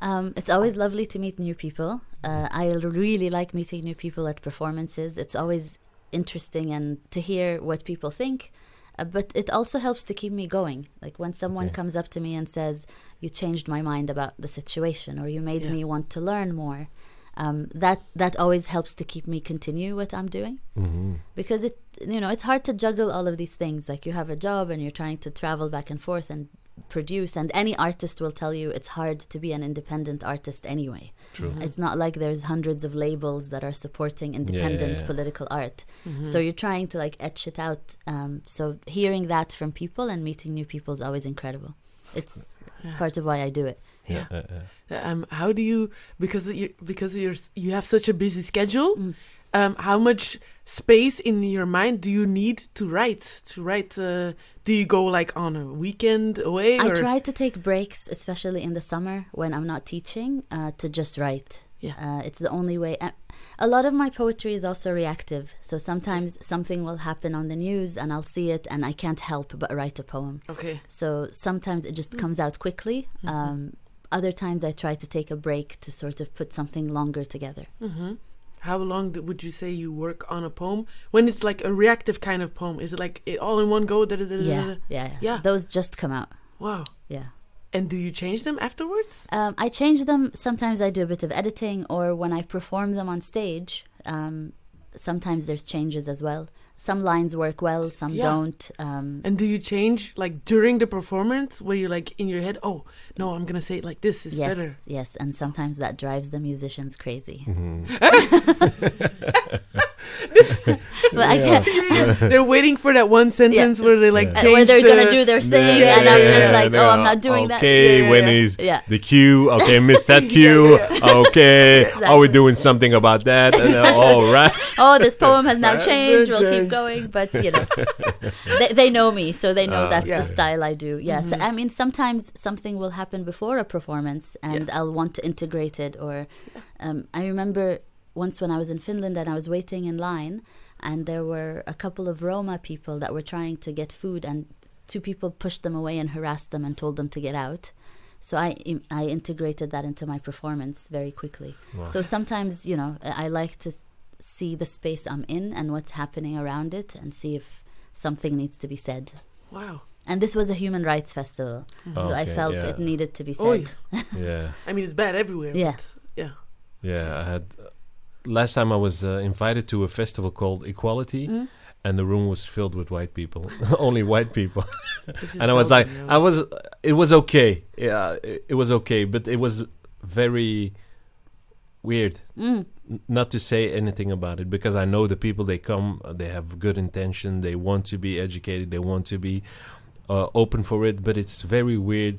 Um, it's always lovely to meet new people. Uh, I really like meeting new people at performances. It's always interesting and to hear what people think. Uh, but it also helps to keep me going. Like when someone okay. comes up to me and says, you changed my mind about the situation, or you made yeah. me want to learn more, um, that that always helps to keep me continue what I'm doing. Mm-hmm. Because it, you know, it's hard to juggle all of these things. Like you have a job and you're trying to travel back and forth and produce, and any artist will tell you it's hard to be an independent artist anyway. True. Mm-hmm. It's not like there's hundreds of labels that are supporting independent yeah, yeah, yeah. political art. Mm-hmm. So you're trying to like etch it out. Um, so hearing that from people and meeting new people is always incredible. It's it's yeah. part of why I do it. Yeah. yeah. Uh, yeah. Um, how do you because you because you're you have such a busy schedule? Mm. Um, how much space in your mind do you need to write? To write, uh, do you go like on a weekend away? I or? try to take breaks, especially in the summer when I'm not teaching, uh, to just write. Yeah, uh, it's the only way. Uh, a lot of my poetry is also reactive, so sometimes something will happen on the news, and I'll see it, and I can't help but write a poem. Okay. So sometimes it just comes out quickly. Mm-hmm. Um, other times I try to take a break to sort of put something longer together. Mm-hmm. How long d- would you say you work on a poem? When it's like a reactive kind of poem, is it like it all in one go? Da, da, da, yeah, da, da. yeah, yeah, yeah. Those just come out. Wow. Yeah. And do you change them afterwards? Um, I change them. Sometimes I do a bit of editing, or when I perform them on stage, um, sometimes there's changes as well. Some lines work well, some yeah. don't. Um, and do you change like during the performance where you're like in your head, oh, no, I'm going to say it like this is yes, better. Yes, and sometimes that drives the musicians crazy. Mm-hmm. Well, yeah. I they're waiting for that one sentence yeah. where they like yeah. change where they're the gonna do their thing, yeah. and I'm just yeah. like, oh, no. I'm not doing okay, that. Okay, yeah. when is yeah. the cue? Okay, missed that cue. yeah, yeah. Okay, exactly. Are we doing something about that? And, uh, all right. Oh, this poem has now changed. We'll changed. keep going, but you know, they, they know me, so they know uh, that's yeah. the style I do. Yes, yeah. mm-hmm. so, I mean, sometimes something will happen before a performance, and yeah. I'll want to integrate it. Or, um, I remember. Once when I was in Finland and I was waiting in line, and there were a couple of Roma people that were trying to get food, and two people pushed them away and harassed them and told them to get out. So I I integrated that into my performance very quickly. Wow. So sometimes, you know, I like to see the space I'm in and what's happening around it and see if something needs to be said. Wow. And this was a human rights festival, mm-hmm. okay, so I felt yeah. it needed to be said. Oy. Yeah. I mean, it's bad everywhere. Yeah. Yeah. Yeah, I had... Uh, last time I was uh, invited to a festival called Equality, mm. and the room was filled with white people, only white people. And I was like, I was, it was okay, yeah, it, it was okay, but it was very weird mm. n- not to say anything about it, because I know the people, they come, they have good intention, they want to be educated, they want to be uh, open for it, but it's very weird,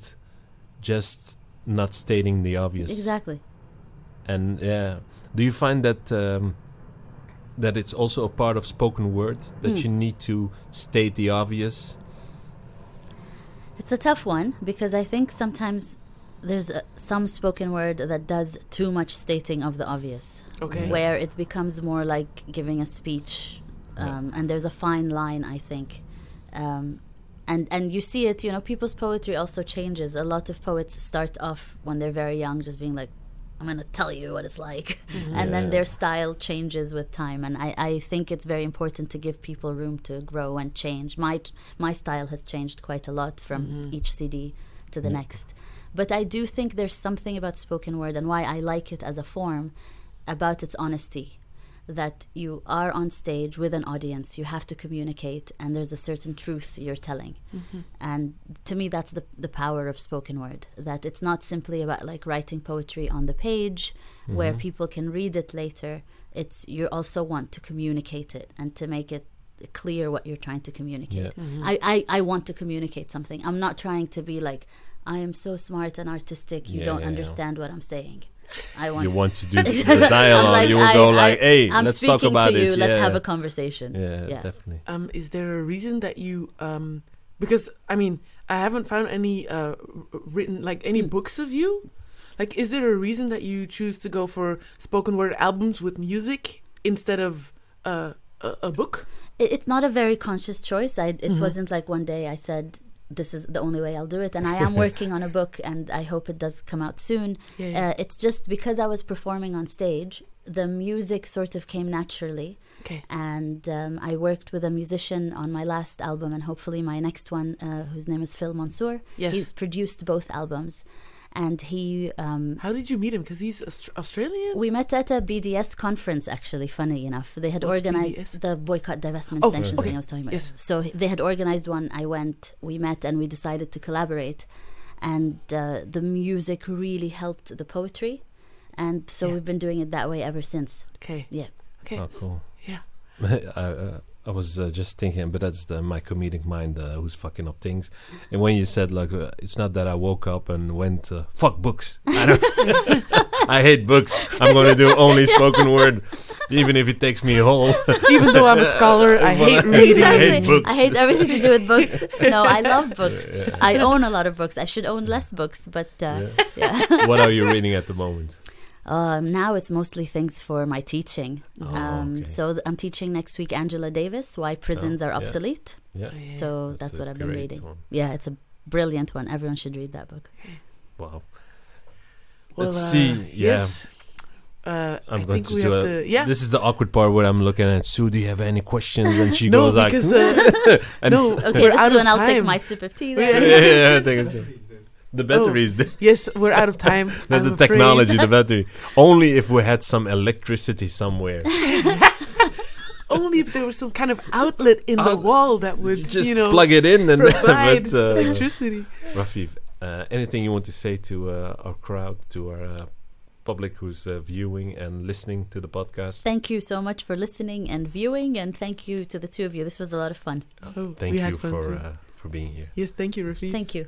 just not stating the obvious. Exactly. And yeah. Do you find that um, that it's also a part of spoken word, that mm. you need to state the obvious? It's a tough one, because I think sometimes there's uh, some spoken word that does too much stating of the obvious. Okay. Where it becomes more like giving a speech, um, yeah. and there's a fine line, I think. Um, And and you see it, you know, people's poetry also changes. A lot of poets start off when they're very young just being like, I'm going to tell you what it's like. Mm-hmm. And yeah. then their style changes with time. And I, I think it's very important to give people room to grow and change. My my style has changed quite a lot from mm-hmm. each C D to the mm-hmm. next. But I do think there's something about spoken word and why I like it as a form about its honesty. That you are on stage with an audience, you have to communicate, and there's a certain truth you're telling. Mm-hmm. And to me, that's the the power of spoken word, that it's not simply about like writing poetry on the page mm-hmm. where people can read it later. It's you also want to communicate it and to make it clear what you're trying to communicate. Yeah. Mm-hmm. I, I, I want to communicate something. I'm not trying to be like, I am so smart and artistic, you yeah, don't yeah, understand yeah. what I'm saying. I want you want to do the dialogue. Like, you will I, go I, like, "Hey, I'm let's talk about to you, this. Let's yeah. have a conversation." Yeah, yeah. definitely. Um, is there a reason that you? Um, because I mean, I haven't found any uh, written like any mm. books of you. Like, is there a reason that you choose to go for spoken word albums with music instead of uh, a, a book? It, it's not a very conscious choice. I, it mm-hmm. wasn't like one day I said, this is the only way I'll do it. And I am working on a book and I hope it does come out soon. Yeah, yeah. Uh, it's just because I was performing on stage, the music sort of came naturally. Okay. And um, I worked with a musician on my last album and hopefully my next one, uh, whose name is Phil Mansour. Yes. He's produced both albums. And he... Um, How did you meet him? Because he's Aust- Australian? We met at a B D S conference, actually, funny enough. They had What's organized B D S? The boycott, divestment, oh, sanctions okay. thing I was talking about. Yes. So they had organized one. I went, we met, and we decided to collaborate. And uh, the music really helped the poetry. And so yeah. we've been doing it that way ever since. Okay. Yeah. Okay. Oh, cool. Yeah. I, uh, I was uh, just thinking, but that's the, my comedic mind uh, who's fucking up things. And when you said, like, uh, it's not that I woke up and went, uh, fuck books. I, don't I hate books. I'm going to do only spoken word, even if it takes me a whole. Even though I'm a scholar, I hate reading. I hate books. I hate everything to do with books. No, I love books. Yeah, yeah. I own a lot of books. I should own less books, but uh, yeah. yeah. What are you reading at the moment? Um, now it's mostly things for my teaching. Oh, um, okay. So th- I'm teaching next week Angela Davis, Why Prisons oh, Are yeah. Obsolete. Yeah. yeah. So that's, that's what I've been reading. One. Yeah, it's a brilliant one. Everyone should read that book. Wow. Well, Let's uh, see. Yeah. Yes. Uh, I'm I going think to we do have a, to, yeah. This is the awkward part where I'm looking at Sue. Do you have any questions? And she no, goes like, uh, and "No, because okay, this is when I'll take my sip of tea." Then. yeah, yeah, yeah, I think so. The battery is oh, dead. Yes, we're out of time. That's I'm the afraid. Technology, the battery. Only if we had some electricity somewhere. Only if there was some kind of outlet in uh, the wall that would, just you know, plug it in and provide but, uh, electricity. Rafeef, uh, anything you want to say to uh, our crowd, to our uh, public who's uh, viewing and listening to the podcast? Thank you so much for listening and viewing, and thank you to the two of you. This was a lot of fun. Oh, thank you for uh, for being here. Yes, thank you, Rafeef. Thank you.